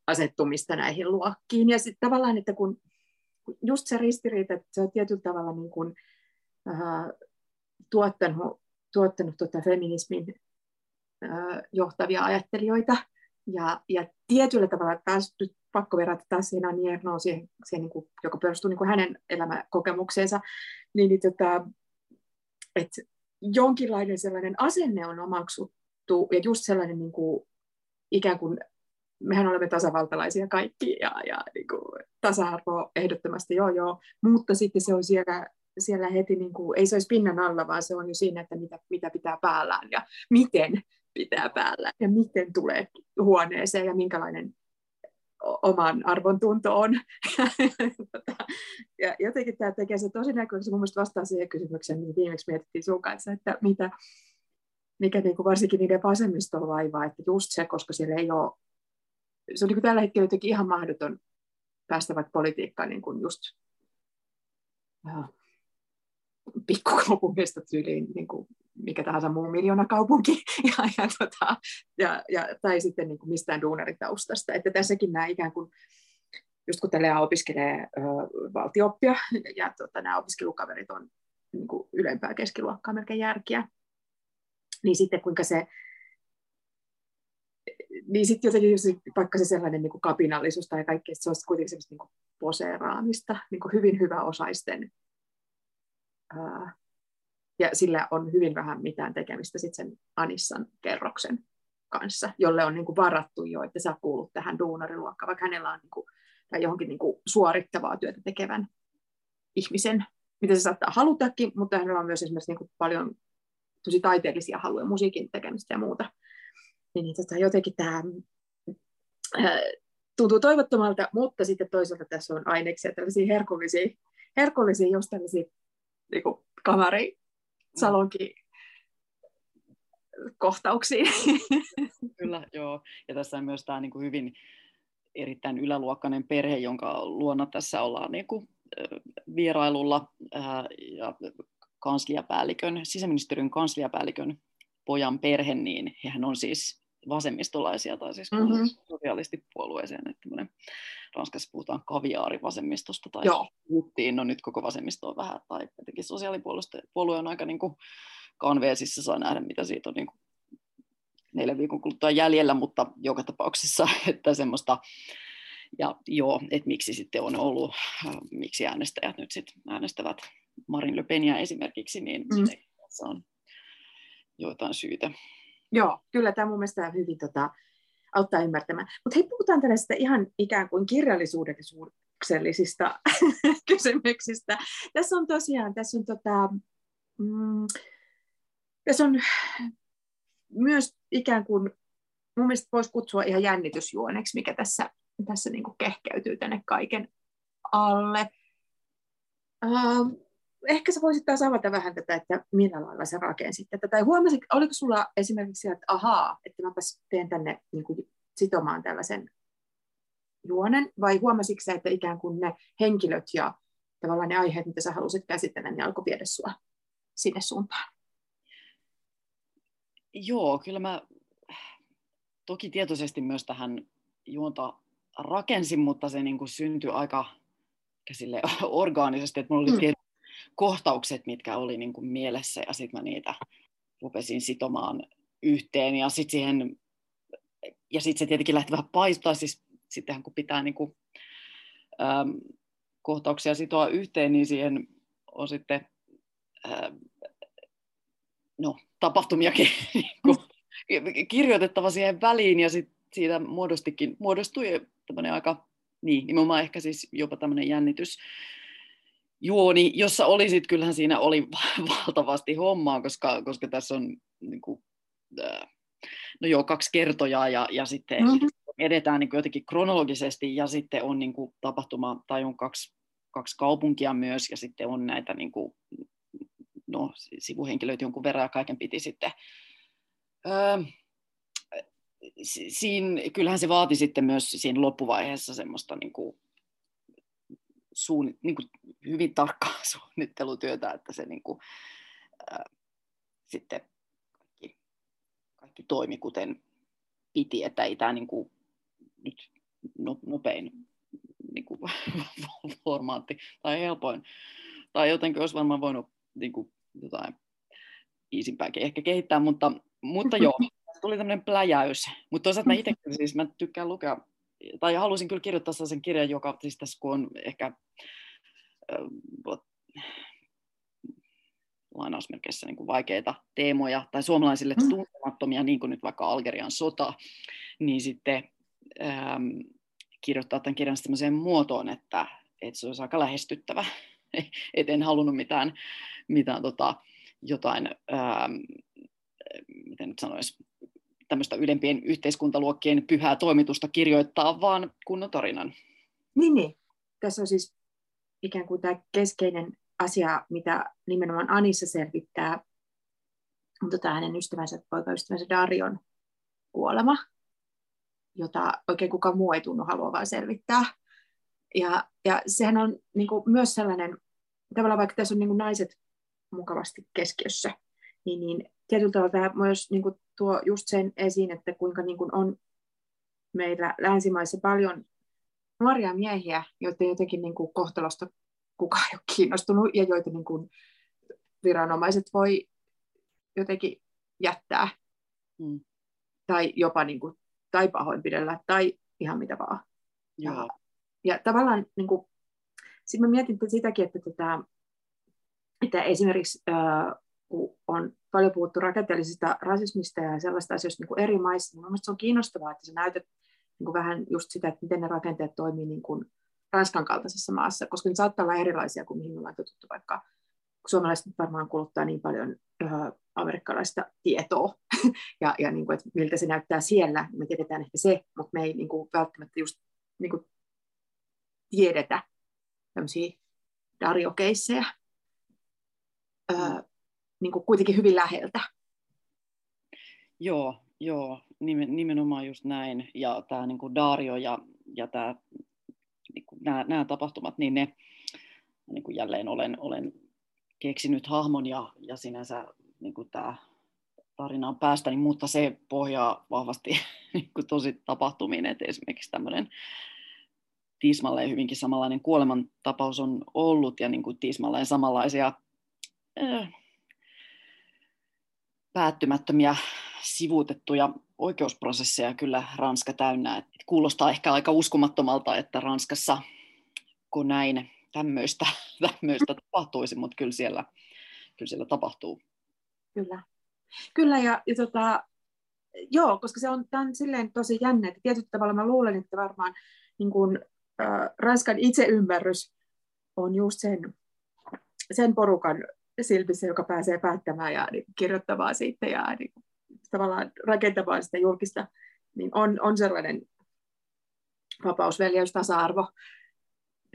asettumista näihin luokkiin. Ja sitten tavallaan, että kun just se ristiriita, että sä oot tietyllä tavalla niin kuin, tuottanut feminismin johtavia ajattelijoita ja tietyllä tavalla taas nyt pakko verrata taas siihen Anni Ehnonsen, niin joka perustuu niin kuin hänen elämäkokemukseensa, niin että jonkinlainen sellainen asenne on omaksuttu, ja just sellainen niin kuin, ikään kuin mehän olemme tasavaltalaisia kaikki, ja niin kuin, tasa-arvo ehdottomasti joo, mutta sitten se on siellä heti, niin kuin, ei se olisi pinnan alla, vaan se on jo siinä, että mitä pitää päällään, ja miten pitää päällään, ja miten tulee huoneeseen, ja minkälainen oman arvon tunto on. Ja jotenkin tämä tekee se tosi näköisesti. Mun mielestä vastaan siihen kysymykseen, niin viimeksi mietittiin sun kanssa, että mikä niin kuin varsinkin niiden vasemmistoa vaivaa, että just se, koska siellä ei ole, se on niin kuin tällä hetkellä jotenkin ihan mahdoton päästä vaikka politiikkaan niin kuin just pikkukaupungista tyyliin niin kuin mikä tahansa muu miljoonakaupunki ja tai sitten niin kuin mistään duunaritaustasta. Että tässäkin nämä ikään kuin, just kun tällä opiskelee valtio-oppia ja nämä opiskelukaverit on niin kuin ylempää keskiluokkaa melkein järkiä, niin sitten kuinka se niin sitten jotenkin jos vaikka se sellainen niin kuin kapinallisuus tai kaikki, että se olisi kuitenkin semmoista niin kuin poseeraamista, niin kuin hyvin hyväosaisten. Ja sillä on hyvin vähän mitään tekemistä sit sen Anissan kerroksen kanssa, jolle on niin kuin varattu jo, että sä kuulut tähän duunariluokkaan, vaikka hänellä on niin kuin, tai johonkin niin kuin suorittavaa työtä tekevän ihmisen, mitä se saattaa halutakin, mutta hänellä on myös esimerkiksi niin kuin paljon tosi taiteellisia haluja, musiikin tekemistä ja muuta. Niin jotenkin tämä tuntuu toivottomalta, mutta sitten toisaalta tässä on aineksia tällaisia herkullisia just tällaisia niin kuin kamarisalonki-kohtauksiin. Kyllä, joo. Ja tässä on myös tämä niin kuin hyvin erittäin yläluokkainen perhe, jonka luona tässä ollaan niin kuin vierailulla ja sisäministeriön kansliapäällikön pojan perhe, niin hehän on siis vasemmistolaisia, tai siis sosialistipuolueeseen, että tämmöinen, Ranskassa puhutaan kaviaarivasemmistosta, tai puhuttiin, no nyt koko vasemmisto on vähän, tai jotenkin sosiaalipuolue on aika niin kuin kanveesissa, saa nähdä mitä siitä on niin kuin 4 viikon kuluttua jäljellä, mutta joka tapauksessa, että semmoista, ja joo, että miksi sitten on ollut, miksi äänestäjät nyt sitten äänestävät Marine Le Penia esimerkiksi, niin se on joitain syitä. Joo, kyllä tämä mun mielestä hyvin auttaa ymmärtämään. Mutta hei, puhutaan tällaisista ihan ikään kuin kirjallisuudellisista kysymyksistä. Tässä on tosiaan, tässä on myös ikään kuin, mun mielestä voisi kutsua ihan jännitysjuoneksi, mikä tässä niin kuin kehkeytyy tänne kaiken alle. Ehkä sä voisit taas avata vähän tätä, että millä lailla sä rakensit tätä. Tai huomasit, oliko sulla esimerkiksi, että ahaa, että mäpäs teen tänne niin kuin sitomaan tällaisen juonen, vai huomasitko sä, että ikään kuin ne henkilöt ja tavallaan ne aiheet, mitä sä halusit käsitellä, niin alkoi viedä sua sinne suuntaan? Joo, kyllä mä toki tietoisesti myös tähän juonta rakensin, mutta se niin kuin syntyi aika sille orgaanisesti, että mulla oli kohtaukset, mitkä oli niin kuin mielessä, ja sitten mä niitä rupesin sitomaan yhteen, ja sitten siihen, ja sitten se tietenkin lähti vähän paistaa, siis sittenhän kun pitää niin kuin, kohtauksia sitoa yhteen, niin siihen on sitten tapahtumiakin kirjoitettava siihen väliin, ja sitten siitä muodostui tämmöinen aika, nimenomaan ehkä siis jopa tämmöinen jännitys, juoni, jossa oli sitten, kyllähän siinä oli valtavasti hommaa, koska tässä on niin kuin, 2 kertojaa ja sitten edetään niin kuin jotenkin kronologisesti ja sitten on niin kuin tapahtuma, tai on kaksi kaupunkia myös ja sitten on näitä niin kuin, sivuhenkilöitä jonkun verran ja kaiken piti sitten. Siinä, kyllähän se vaati sitten myös siinä loppuvaiheessa semmoista niin kuin, hyvin tarkkaa suunnittelutyötä, että se niin kuin, sitten kaikki toimi kuten piti, että ei tämä niin kuin, nyt nopein niin kuin, formaatti tai helpoin, tai jotenkin olisi varmaan voinut niin kuin, jotain iisimpääkin ehkä kehittää, mutta joo, tuli tämmöinen pläjäys, mutta toisaalta mä itsekin siis mä tykkään lukea tai halusin kyllä kirjoittaa sellaisen kirjan, joka siis tässä kun on ehkä lainausmerkeissä niin kuin vaikeita teemoja tai suomalaisille tuntemattomia, niin kuin nyt vaikka Algerian sota, niin sitten kirjoittaa tämän kirjan sellaiseen muotoon, että se olisi aika lähestyttävä. Et en halunnut mitään jotain, miten nyt sanoisi, tämmöistä ylempien yhteiskuntaluokkien pyhää toimitusta kirjoittaa, vaan kunnon tarinan. Niin. Tässä on siis ikään kuin tämä keskeinen asia, mitä nimenomaan Anissa selvittää, hänen ystävänsä, poikaystävänsä Darion kuolema, jota oikein kukaan muu ei tunnu haluavaa selvittää. Ja sehän on niin kuin myös sellainen tavallaan vaikka tässä on niin kuin naiset mukavasti keskiössä, niin tietyllä tavalla tämä myös niin kuin tuo just sen esiin, että kuinka niin kuin on meillä länsimaissa paljon nuoria miehiä, joita jotenkin niin kuin kohtalosta kukaan ei ole kiinnostunut ja joita niin kuin viranomaiset voi jotenkin jättää tai jopa niin kuin, tai pahoinpidellä tai ihan mitä vaan. Ja tavallaan niin kuin, sit mä mietin sitäkin, että esimerkiksi kun on paljon puhuttu rakenteellisesta rasismista ja sellaista asioista niin kuin eri maissa, niin mun mielestä se on kiinnostavaa, että sä näytät niin kuin vähän just sitä, että miten ne rakenteet toimii niin kuin Ranskan kaltaisessa maassa, koska ne saattaa olla erilaisia kuin mihin me ollaan totuttu, vaikka suomalaiset varmaan kuluttaa niin paljon amerikkalaista tietoa ja niin kuin, että miltä se näyttää siellä, me tiedetään ehkä se, mutta me ei niin kuin välttämättä just niin kuin tiedetä tämmöisiä dariokeissejä niin kuin kuitenkin hyvin läheltä. Joo, nimenomaan just näin. Ja tämä niin kuin Dario ja tämä, niin kuin nämä tapahtumat, niin ne niin kuin jälleen olen keksinyt hahmon ja sinänsä niin kuin tämä tarina on päästäni, mutta se pohjaa vahvasti niin kuin tosi tapahtumiin, että esimerkiksi tämmöinen tismalleen hyvinkin samanlainen kuolemantapaus on ollut ja niin kuin tismalleen samanlaisia päättymättömiä sivuutettuja oikeusprosesseja kyllä Ranska täynnä. Et kuulostaa ehkä aika uskomattomalta, että Ranskassa kun näin tämmöistä tapahtuisi, mutta kyllä siellä tapahtuu. Kyllä ja joo, koska se on tämän silleen tosi jännä, että tietyllä tavalla mä luulen, että varmaan niin kuin, Ranskan itseymmärrys on just sen porukan silmissä, joka pääsee päättämään ja niin, kirjoittamaan siitä ja niin, tavallaan rakentamaan sitä julkista, niin on sellainen vapaus, veljeys, tasa-arvo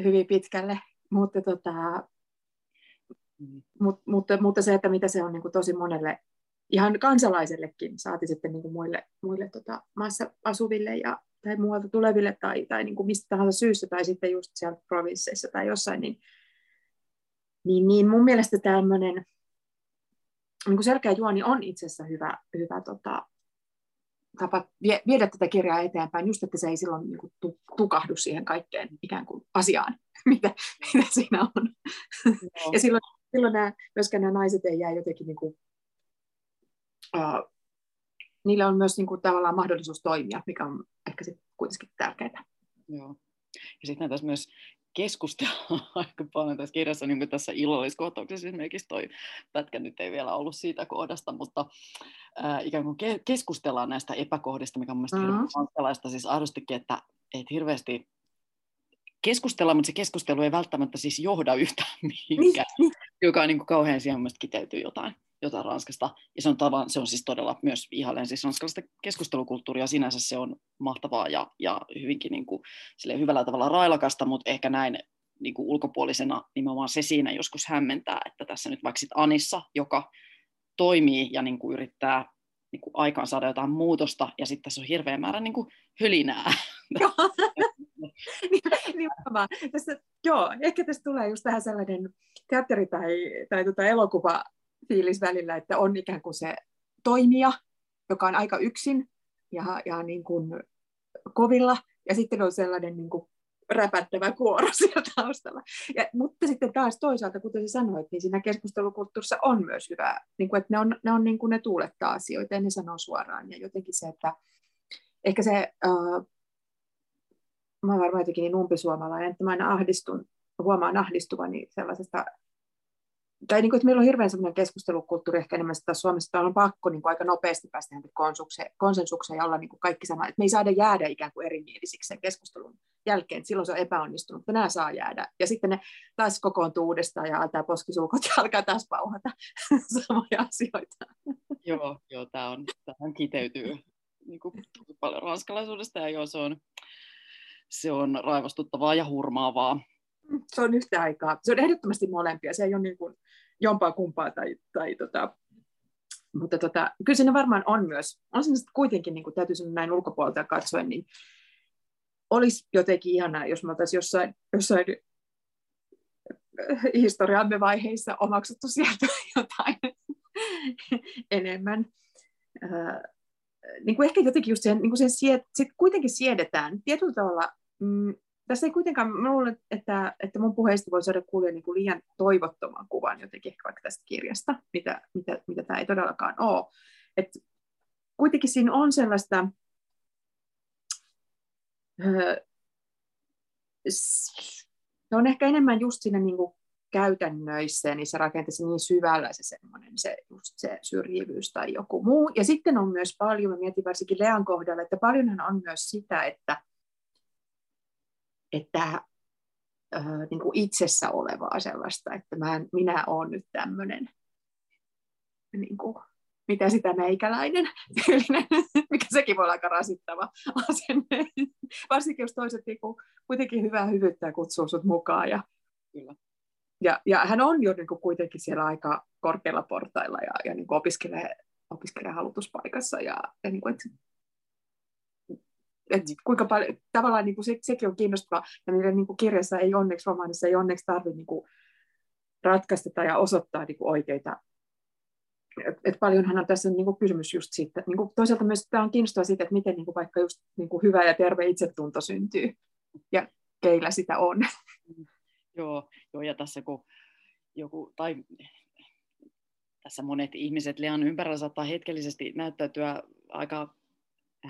hyvin pitkälle, mutta se, että mitä se on niin kuin tosi monelle, ihan kansalaisellekin, saati sitten niin kuin muille maassa asuville ja tai muualta tuleville tai niin kuin mistä tahansa syystä tai sitten just siellä provinsseissa tai jossain, niin mun mielestä tämmöinen niin kuin selkeä juoni on itse asiassa hyvä tapa viedä tätä kirjaa eteenpäin, just että se ei silloin niin kuin tukahdu siihen kaikkeen ikään kuin asiaan, mitä siinä on. No. Ja silloin myöskään nämä naiset ei jää jotenkin, niin kuin, niillä on myös niin kuin, tavallaan mahdollisuus toimia, mikä on ehkä sitten kuitenkin tärkeää. Joo. Ja sitten tässä myös keskustellaan aika paljon tässä kirjassa, niin kuin tässä ilolliskohtauksessa esimerkiksi toi pätkä nyt ei vielä ollut siitä kohdasta, mutta ikään kuin keskustellaan näistä epäkohdista, mikä on mielestäni hirveän siis aidostikin, että et hirveästi keskustella, mutta se keskustelu ei välttämättä siis johda yhtään mihinkään, joka niin kuin kauhean siihen mielestäni kiteytyy jotain Ranskasta, ja se on siis todella myös ihailen siis ranskalaista keskustelukulttuuria, sinänsä se on mahtavaa ja hyvinkin niin kuin, silleen hyvällä tavalla railakasta, mutta ehkä näin niin kuin ulkopuolisena nimenomaan se siinä joskus hämmentää, että tässä nyt vaikka sit Anissa, joka toimii ja niin kuin yrittää niin kuin aikaan saada jotain muutosta, ja sitten tässä on hirveä määrä niin kuin hölinää. Joo, ehkä tässä tulee just tähän sellainen teatteri tai elokuva fiilis välillä, että on ikään kuin se toimija, joka on aika yksin ja niin kuin kovilla, ja sitten on sellainen niin kuin räpättävä kuoro siellä taustalla. Mutta sitten taas toisaalta, kuten sä sanoit, niin siinä keskustelukulttuurissa on myös hyvä, niin kuin, että ne on niin kuin ne tuulettaa asioita ja ne sanoo suoraan. Ja jotenkin se, että ehkä se, mä olen varmaan jotenkin niin umpisuomalainen, että mä aina huomaan ahdistuvani sellaisesta, tai niin kuin, että meillä on hirveän sellainen keskustelukulttuuri ehkä enemmän sitä Suomessa, on pakko niin kuin aika nopeasti päästä konsensukseen ja olla niin kuin kaikki sama, että me ei saada jäädä ikään kuin erimielisiksi sen keskustelun jälkeen, silloin se on epäonnistunut, mutta nämä saa jäädä. Ja sitten ne taas kokoontuu uudestaan ja antaa poskisuukot ja alkaa taas pauhata samoja asioita. Joo, tähän kiteytyy niin kuin paljon ranskalaisuudesta ja joo, se on raivostuttavaa ja hurmaavaa. Se on yhtä aikaa. Se on ehdottomasti molempia. Se ei ole niin kuin jompaa kumpaa. Mutta kyllä siinä varmaan on myös. On semmoista kuitenkin, niin kuin täytyy sanoa näin ulkopuolelta katsoen, niin olisi jotenkin ihanaa, jos me oltaisiin jossain historiamme vaiheissa omaksuttu sieltä jotain enemmän. Niin kuin ehkä jotenkin just sen, niin kuin sen sit kuitenkin siedetään. Tietyllä tavalla, tässä ei kuitenkaan, mä luulen, että mun puheista voi saada kuulla niin kuin liian toivottoman kuvan jotenkin vaikka tästä kirjasta, mitä tämä ei todellakaan ole. Et kuitenkin siinä on sellaista, se on ehkä enemmän just siinä niin kuin käytännöissä, niin se rakenteessa niin syvällä se semmoinen, se syrjivyys tai joku muu. Ja sitten on myös paljon, mä mietin varsinkin Lean kohdalla, että paljonhan on myös sitä, että niin kuin itsessä olevaa sellaista, että minä olen nyt tämmöinen, niin kuin, mitä sitä meikäläinen tyylinen, mikä sekin voi olla aika rasittava asenne. Varsinkin jos toiset niin kuin, kuitenkin hyvää hyvyyttä kutsuu sut mukaan. Ja, kyllä. Ja hän on jo niin kuin, kuitenkin siellä aika korkealla portailla ja niin kuin opiskelee halutuspaikassa. Ja niin kuin, et kuinka paljon, tavallaan niin kuin sekin on kiinnostavaa, ja niiden niin kuin kirjassa ei onneksi, romaanissa ei onneksi tarvitse niin kuin ratkaista tai osoittaa niin kuin oikeita. Et paljonhan on tässä niin kuin kysymys just siitä. Niin kuin toisaalta myös tämä on kiinnostavaa siitä, että miten niin kuin vaikka just niin kuin hyvä ja terve itsetunto syntyy, ja keillä sitä on. Joo, ja tässä kun joku, tai tässä monet ihmiset Lean ympärillä saattaa hetkellisesti näyttäytyä aika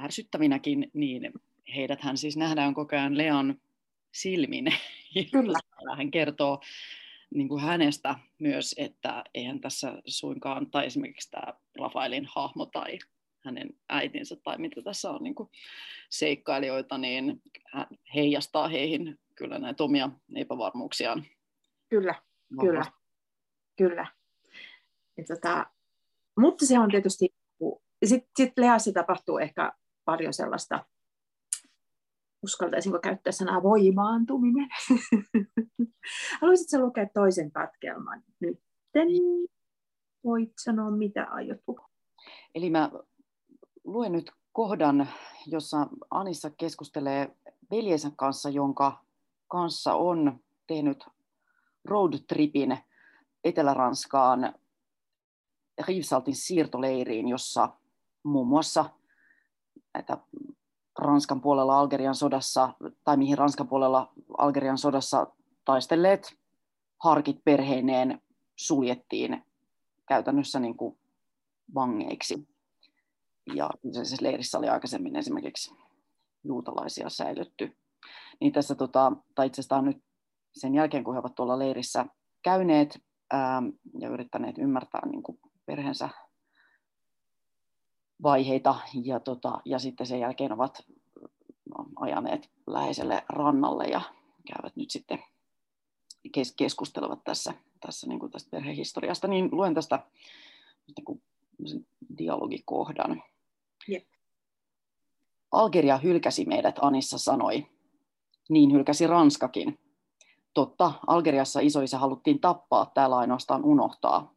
ärsyttävinäkin, niin heidäthän siis nähdään koko ajan Lean silmin. Kyllä. Hän kertoo niin kuin hänestä myös, että eihän tässä suinkaan, tai esimerkiksi tämä Rafaelin hahmo tai hänen äitinsä, tai mitä tässä on niin kuin seikkailijoita, niin hän heijastaa heihin kyllä näitä omia epävarmuuksiaan. Kyllä. Mutta se on tietysti, sitten Leassa tapahtuu ehkä paljon sellaista, uskaltaisinko käyttää sanaa voimaantuminen. Haluaisitko lukea toisen katkelman nyt? Voit sanoa, mitä aiot lukea. Eli mä luen nyt kohdan, jossa Anissa keskustelee veljensä kanssa, jonka kanssa on tehnyt roadtripin Etelä-Ranskaan Rivesaltin siirtoleiriin, jossa muun muassa näitä Ranskan puolella Algerian sodassa, tai mihin Ranskan puolella Algerian sodassa taistelleet harkit perheineen suljettiin käytännössä niin kuin vangeiksi. Ja kyseisessä leirissä oli aikaisemmin esimerkiksi juutalaisia säilytty. Niin tässä, tai itse asiassa nyt sen jälkeen, kun he ovat tuolla leirissä käyneet ja yrittäneet ymmärtää niin kuin perheensä vaiheita, ja sitten sen jälkeen ovat ajaneet läheiselle rannalle ja käyvät nyt sitten keskustelevat tässä niin kuin tästä perhehistoriasta. Niin luen tästä niin kuin dialogikohdan. Yep. Algeria hylkäsi meidät, Anissa sanoi. Niin hylkäsi Ranskakin. Totta, Algeriassa isoisä haluttiin tappaa, täällä ainoastaan unohtaa.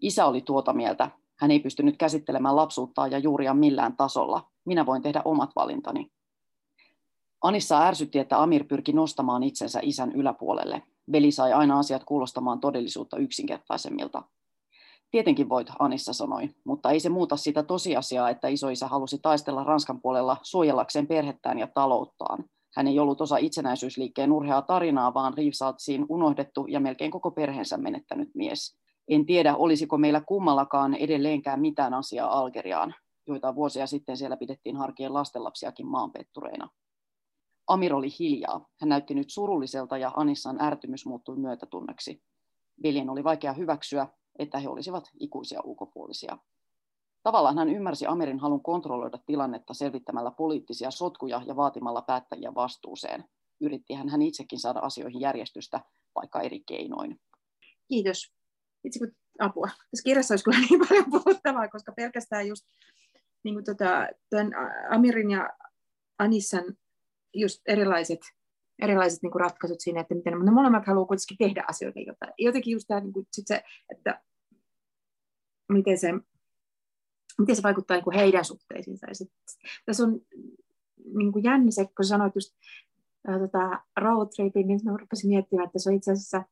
Isä oli tuota mieltä. Hän ei pystynyt käsittelemään lapsuuttaan ja juuriaan millään tasolla. Minä voin tehdä omat valintani. Anissa ärsytti, että Amir pyrki nostamaan itsensä isän yläpuolelle. Veli sai aina asiat kuulostamaan todellisuutta yksinkertaisemmilta. Tietenkin voit, Anissa sanoi, mutta ei se muuta sitä tosiasiaa, että isoisä halusi taistella Ranskan puolella suojellakseen perhettään ja talouttaan. Hän ei ollut osa itsenäisyysliikkeen urheaa tarinaa, vaan Rivesaltsiin unohdettu ja melkein koko perheensä menettänyt mies. En tiedä, olisiko meillä kummallakaan edelleenkään mitään asiaa Algeriaan, joita vuosia sitten siellä pidettiin harkien lastenlapsiakin maanpettureina. Amir oli hiljaa. Hän näytti nyt surulliselta ja Anissan ärtymys muuttui myötätunneksi. Veljen oli vaikea hyväksyä, että he olisivat ikuisia ulkopuolisia. Tavallaan hän ymmärsi Amirin halun kontrolloida tilannetta selvittämällä poliittisia sotkuja ja vaatimalla päättäjiä vastuuseen. Yrittihän hän itsekin saada asioihin järjestystä, vaikka eri keinoin. Kiitos. Itse kun apua. Tässä kirjassa olisi kyllä niin paljon puhuttavaa, koska pelkästään just niin kuin tämän Amirin ja Anissan just erilaiset niin kuin ratkaisut siinä, että miten ne molemmat haluaa kuitenkin tehdä asioita jotain. Jotenkin just tämä, niin kuin, sit se, että miten se vaikuttaa niin kuin heidän suhteisiinsa. Tässä on niin kuin jännä se, kun sanoit just roadtripin, niin mä rupesin miettimään, että se on itse asiassa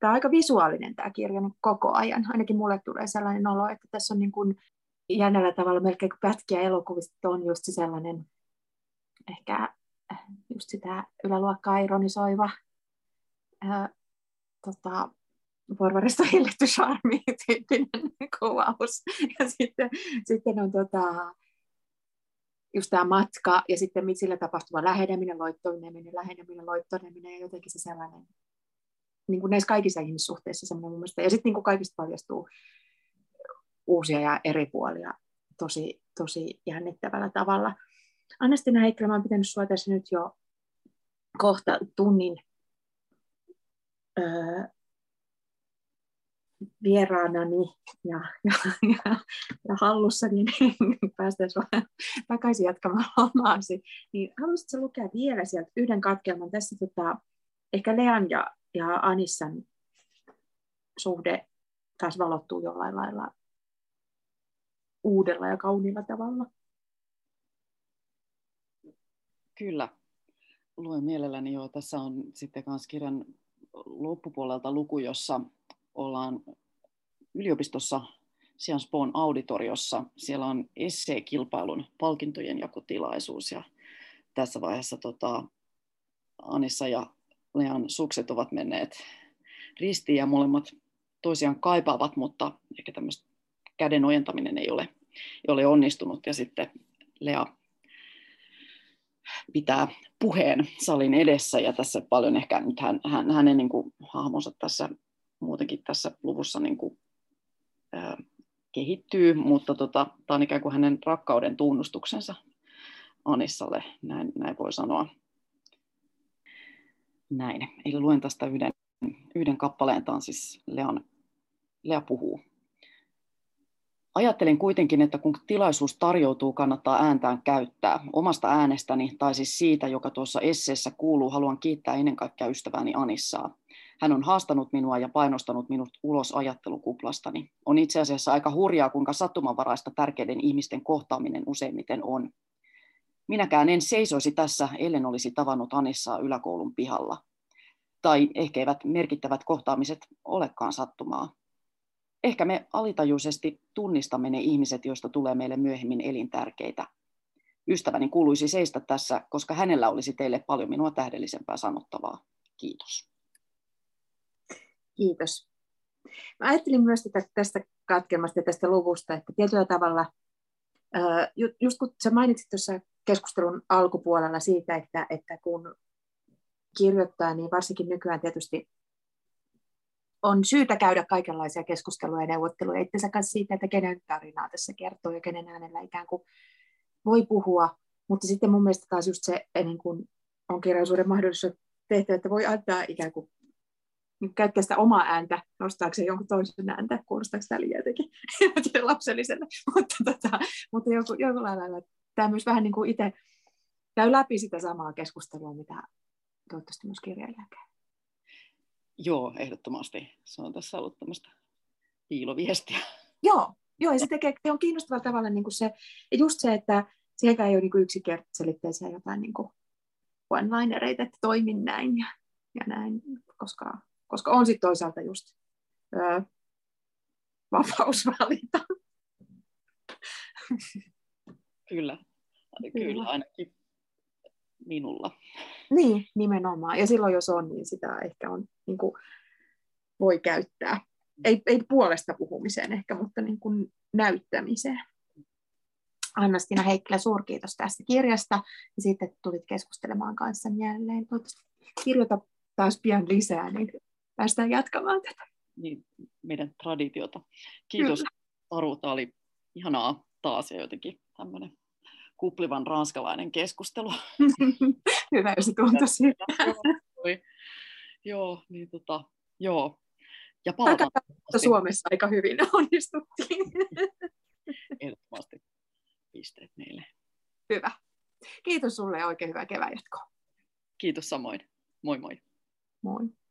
Tämä on aika visuaalinen tämä kirja niin koko ajan. Ainakin mulle tulee sellainen olo, että tässä on niin kuin jännällä tavalla melkein kuin pätkiä elokuvista on just sellainen ehkä just sitä yläluokkaa ironisoiva porvarista hillitty charmi tyyppinen kuvaus. Ja sitten on just tämä matka ja sitten sillä tapahtuva läheneminen, loittoneminen ja jotenkin se sellainen niin kuin näissä kaikissa ihmissuhteissa semmoinen mun mielestä. Ja sitten niin kuin kaikista paljastuu uusia ja eri puolia tosi, tosi jännittävällä tavalla. Annastiina Heikkilä, mä oon pitänyt sua tässä nyt jo kohta tunnin vieraanani ja hallussani, niin päästään sinua takaisin jatkamaan omaasi. Niin, haluaisitko lukea vielä sieltä yhden katkelman? Tässä ehkä Lean ja Anissan suhde taas valottuu jollain lailla uudella ja kauniilla tavalla. Kyllä. Luen mielelläni jo. Tässä on sitten myös kirjan loppupuolelta luku, jossa ollaan yliopistossa Sciences Pon auditoriossa. Siellä on esseekilpailun palkintojen jakotilaisuus. Ja tässä vaiheessa Anissa ja Lean sukset ovat menneet ristiin ja molemmat toisiaan kaipaavat, mutta ehkä tämmöistä käden ojentaminen ei ole onnistunut. Ja sitten Lea pitää puheen salin edessä ja tässä paljon ehkä nyt hänen niin kuin hahmonsa tässä muutenkin tässä luvussa niin kuin, kehittyy, mutta tämä on ikään kuin hänen rakkauden tunnustuksensa Anissalle, näin voi sanoa. Näin, eli luen tästä yhden kappaleen, tämä on siis Lea puhuu. Ajattelin kuitenkin, että kun tilaisuus tarjoutuu, kannattaa ääntään käyttää. Omasta äänestäni, tai siis siitä, joka tuossa esseessä kuuluu, haluan kiittää ennen kaikkea ystävääni Anissaa. Hän on haastanut minua ja painostanut minut ulos ajattelukuplastani. On itse asiassa aika hurjaa, kuinka sattumanvaraista tärkeiden ihmisten kohtaaminen useimmiten on. Minäkään en seisoisi tässä, ellen olisi tavannut Anissaa yläkoulun pihalla. Tai ehkä eivät merkittävät kohtaamiset olekaan sattumaa. Ehkä me alitajuisesti tunnistamme ne ihmiset, joista tulee meille myöhemmin elintärkeitä. Ystäväni kuuluisi seistä tässä, koska hänellä olisi teille paljon minua tähdellisempää sanottavaa. Kiitos. Kiitos. Mä ajattelin myös tästä katkelmasta ja tästä luvusta, että tietyllä tavalla, just kun sä mainitsit tuossa keskustelun alkupuolella siitä, että kun kirjoittaa, niin varsinkin nykyään tietysti on syytä käydä kaikenlaisia keskusteluja ja neuvotteluja itsensä kanssa siitä, että kenen tarinaa tässä kertoo ja kenen äänellä ikään kuin voi puhua. Mutta sitten mun mielestä taas just se, niin kun on kirjallisuuden mahdollisuus tehtävä, että voi antaa ikään kuin käyttää sitä omaa ääntä, nostaakseen jonkun toisen ääntä, kuulostaako tämä liian jotenkin lapselliselle. Mutta jollain lailla tämä myös vähän niin kuin itse käy läpi sitä samaa keskustelua, mitä toivottavasti myös kirjailija käy. Joo, ehdottomasti. Se on tässä ollut tämmöistä piiloviestiä. Joo, ja se on kiinnostavalla tavalla niin kuin se, just se, että sielläkään ei ole niin yksinkertaisella jotain niin kuin one-linereita, että toimin näin ja näin, koska on sitten toisaalta just vapaus valita. Kyllä, ainakin minulla. Niin, nimenomaan. Ja silloin jos on, niin sitä ehkä on, niin kuin, voi käyttää. Ei puolesta puhumiseen ehkä, mutta niin kuin näyttämiseen. Annastiina Heikkilä, suurkiitos tästä kirjasta. Ja sitten tulit keskustelemaan kanssani jälleen. Kirjoita taas pian lisää, niin päästään jatkamaan tätä. Niin, meidän traditiota. Kiitos, Taru. Tämä oli ihanaa taas ja jotenkin tämmöinen kuplivan ranskalainen keskustelu. Hyvä, jos se tuntui siitä. Joo, niin joo. Ja palata. Suomessa aika hyvin onnistuttiin. Ehdottomasti pisteet meille. Hyvä. Kiitos sulle ja oikein hyvää kevään jatkoa. Kiitos samoin. Moi moi. Moi.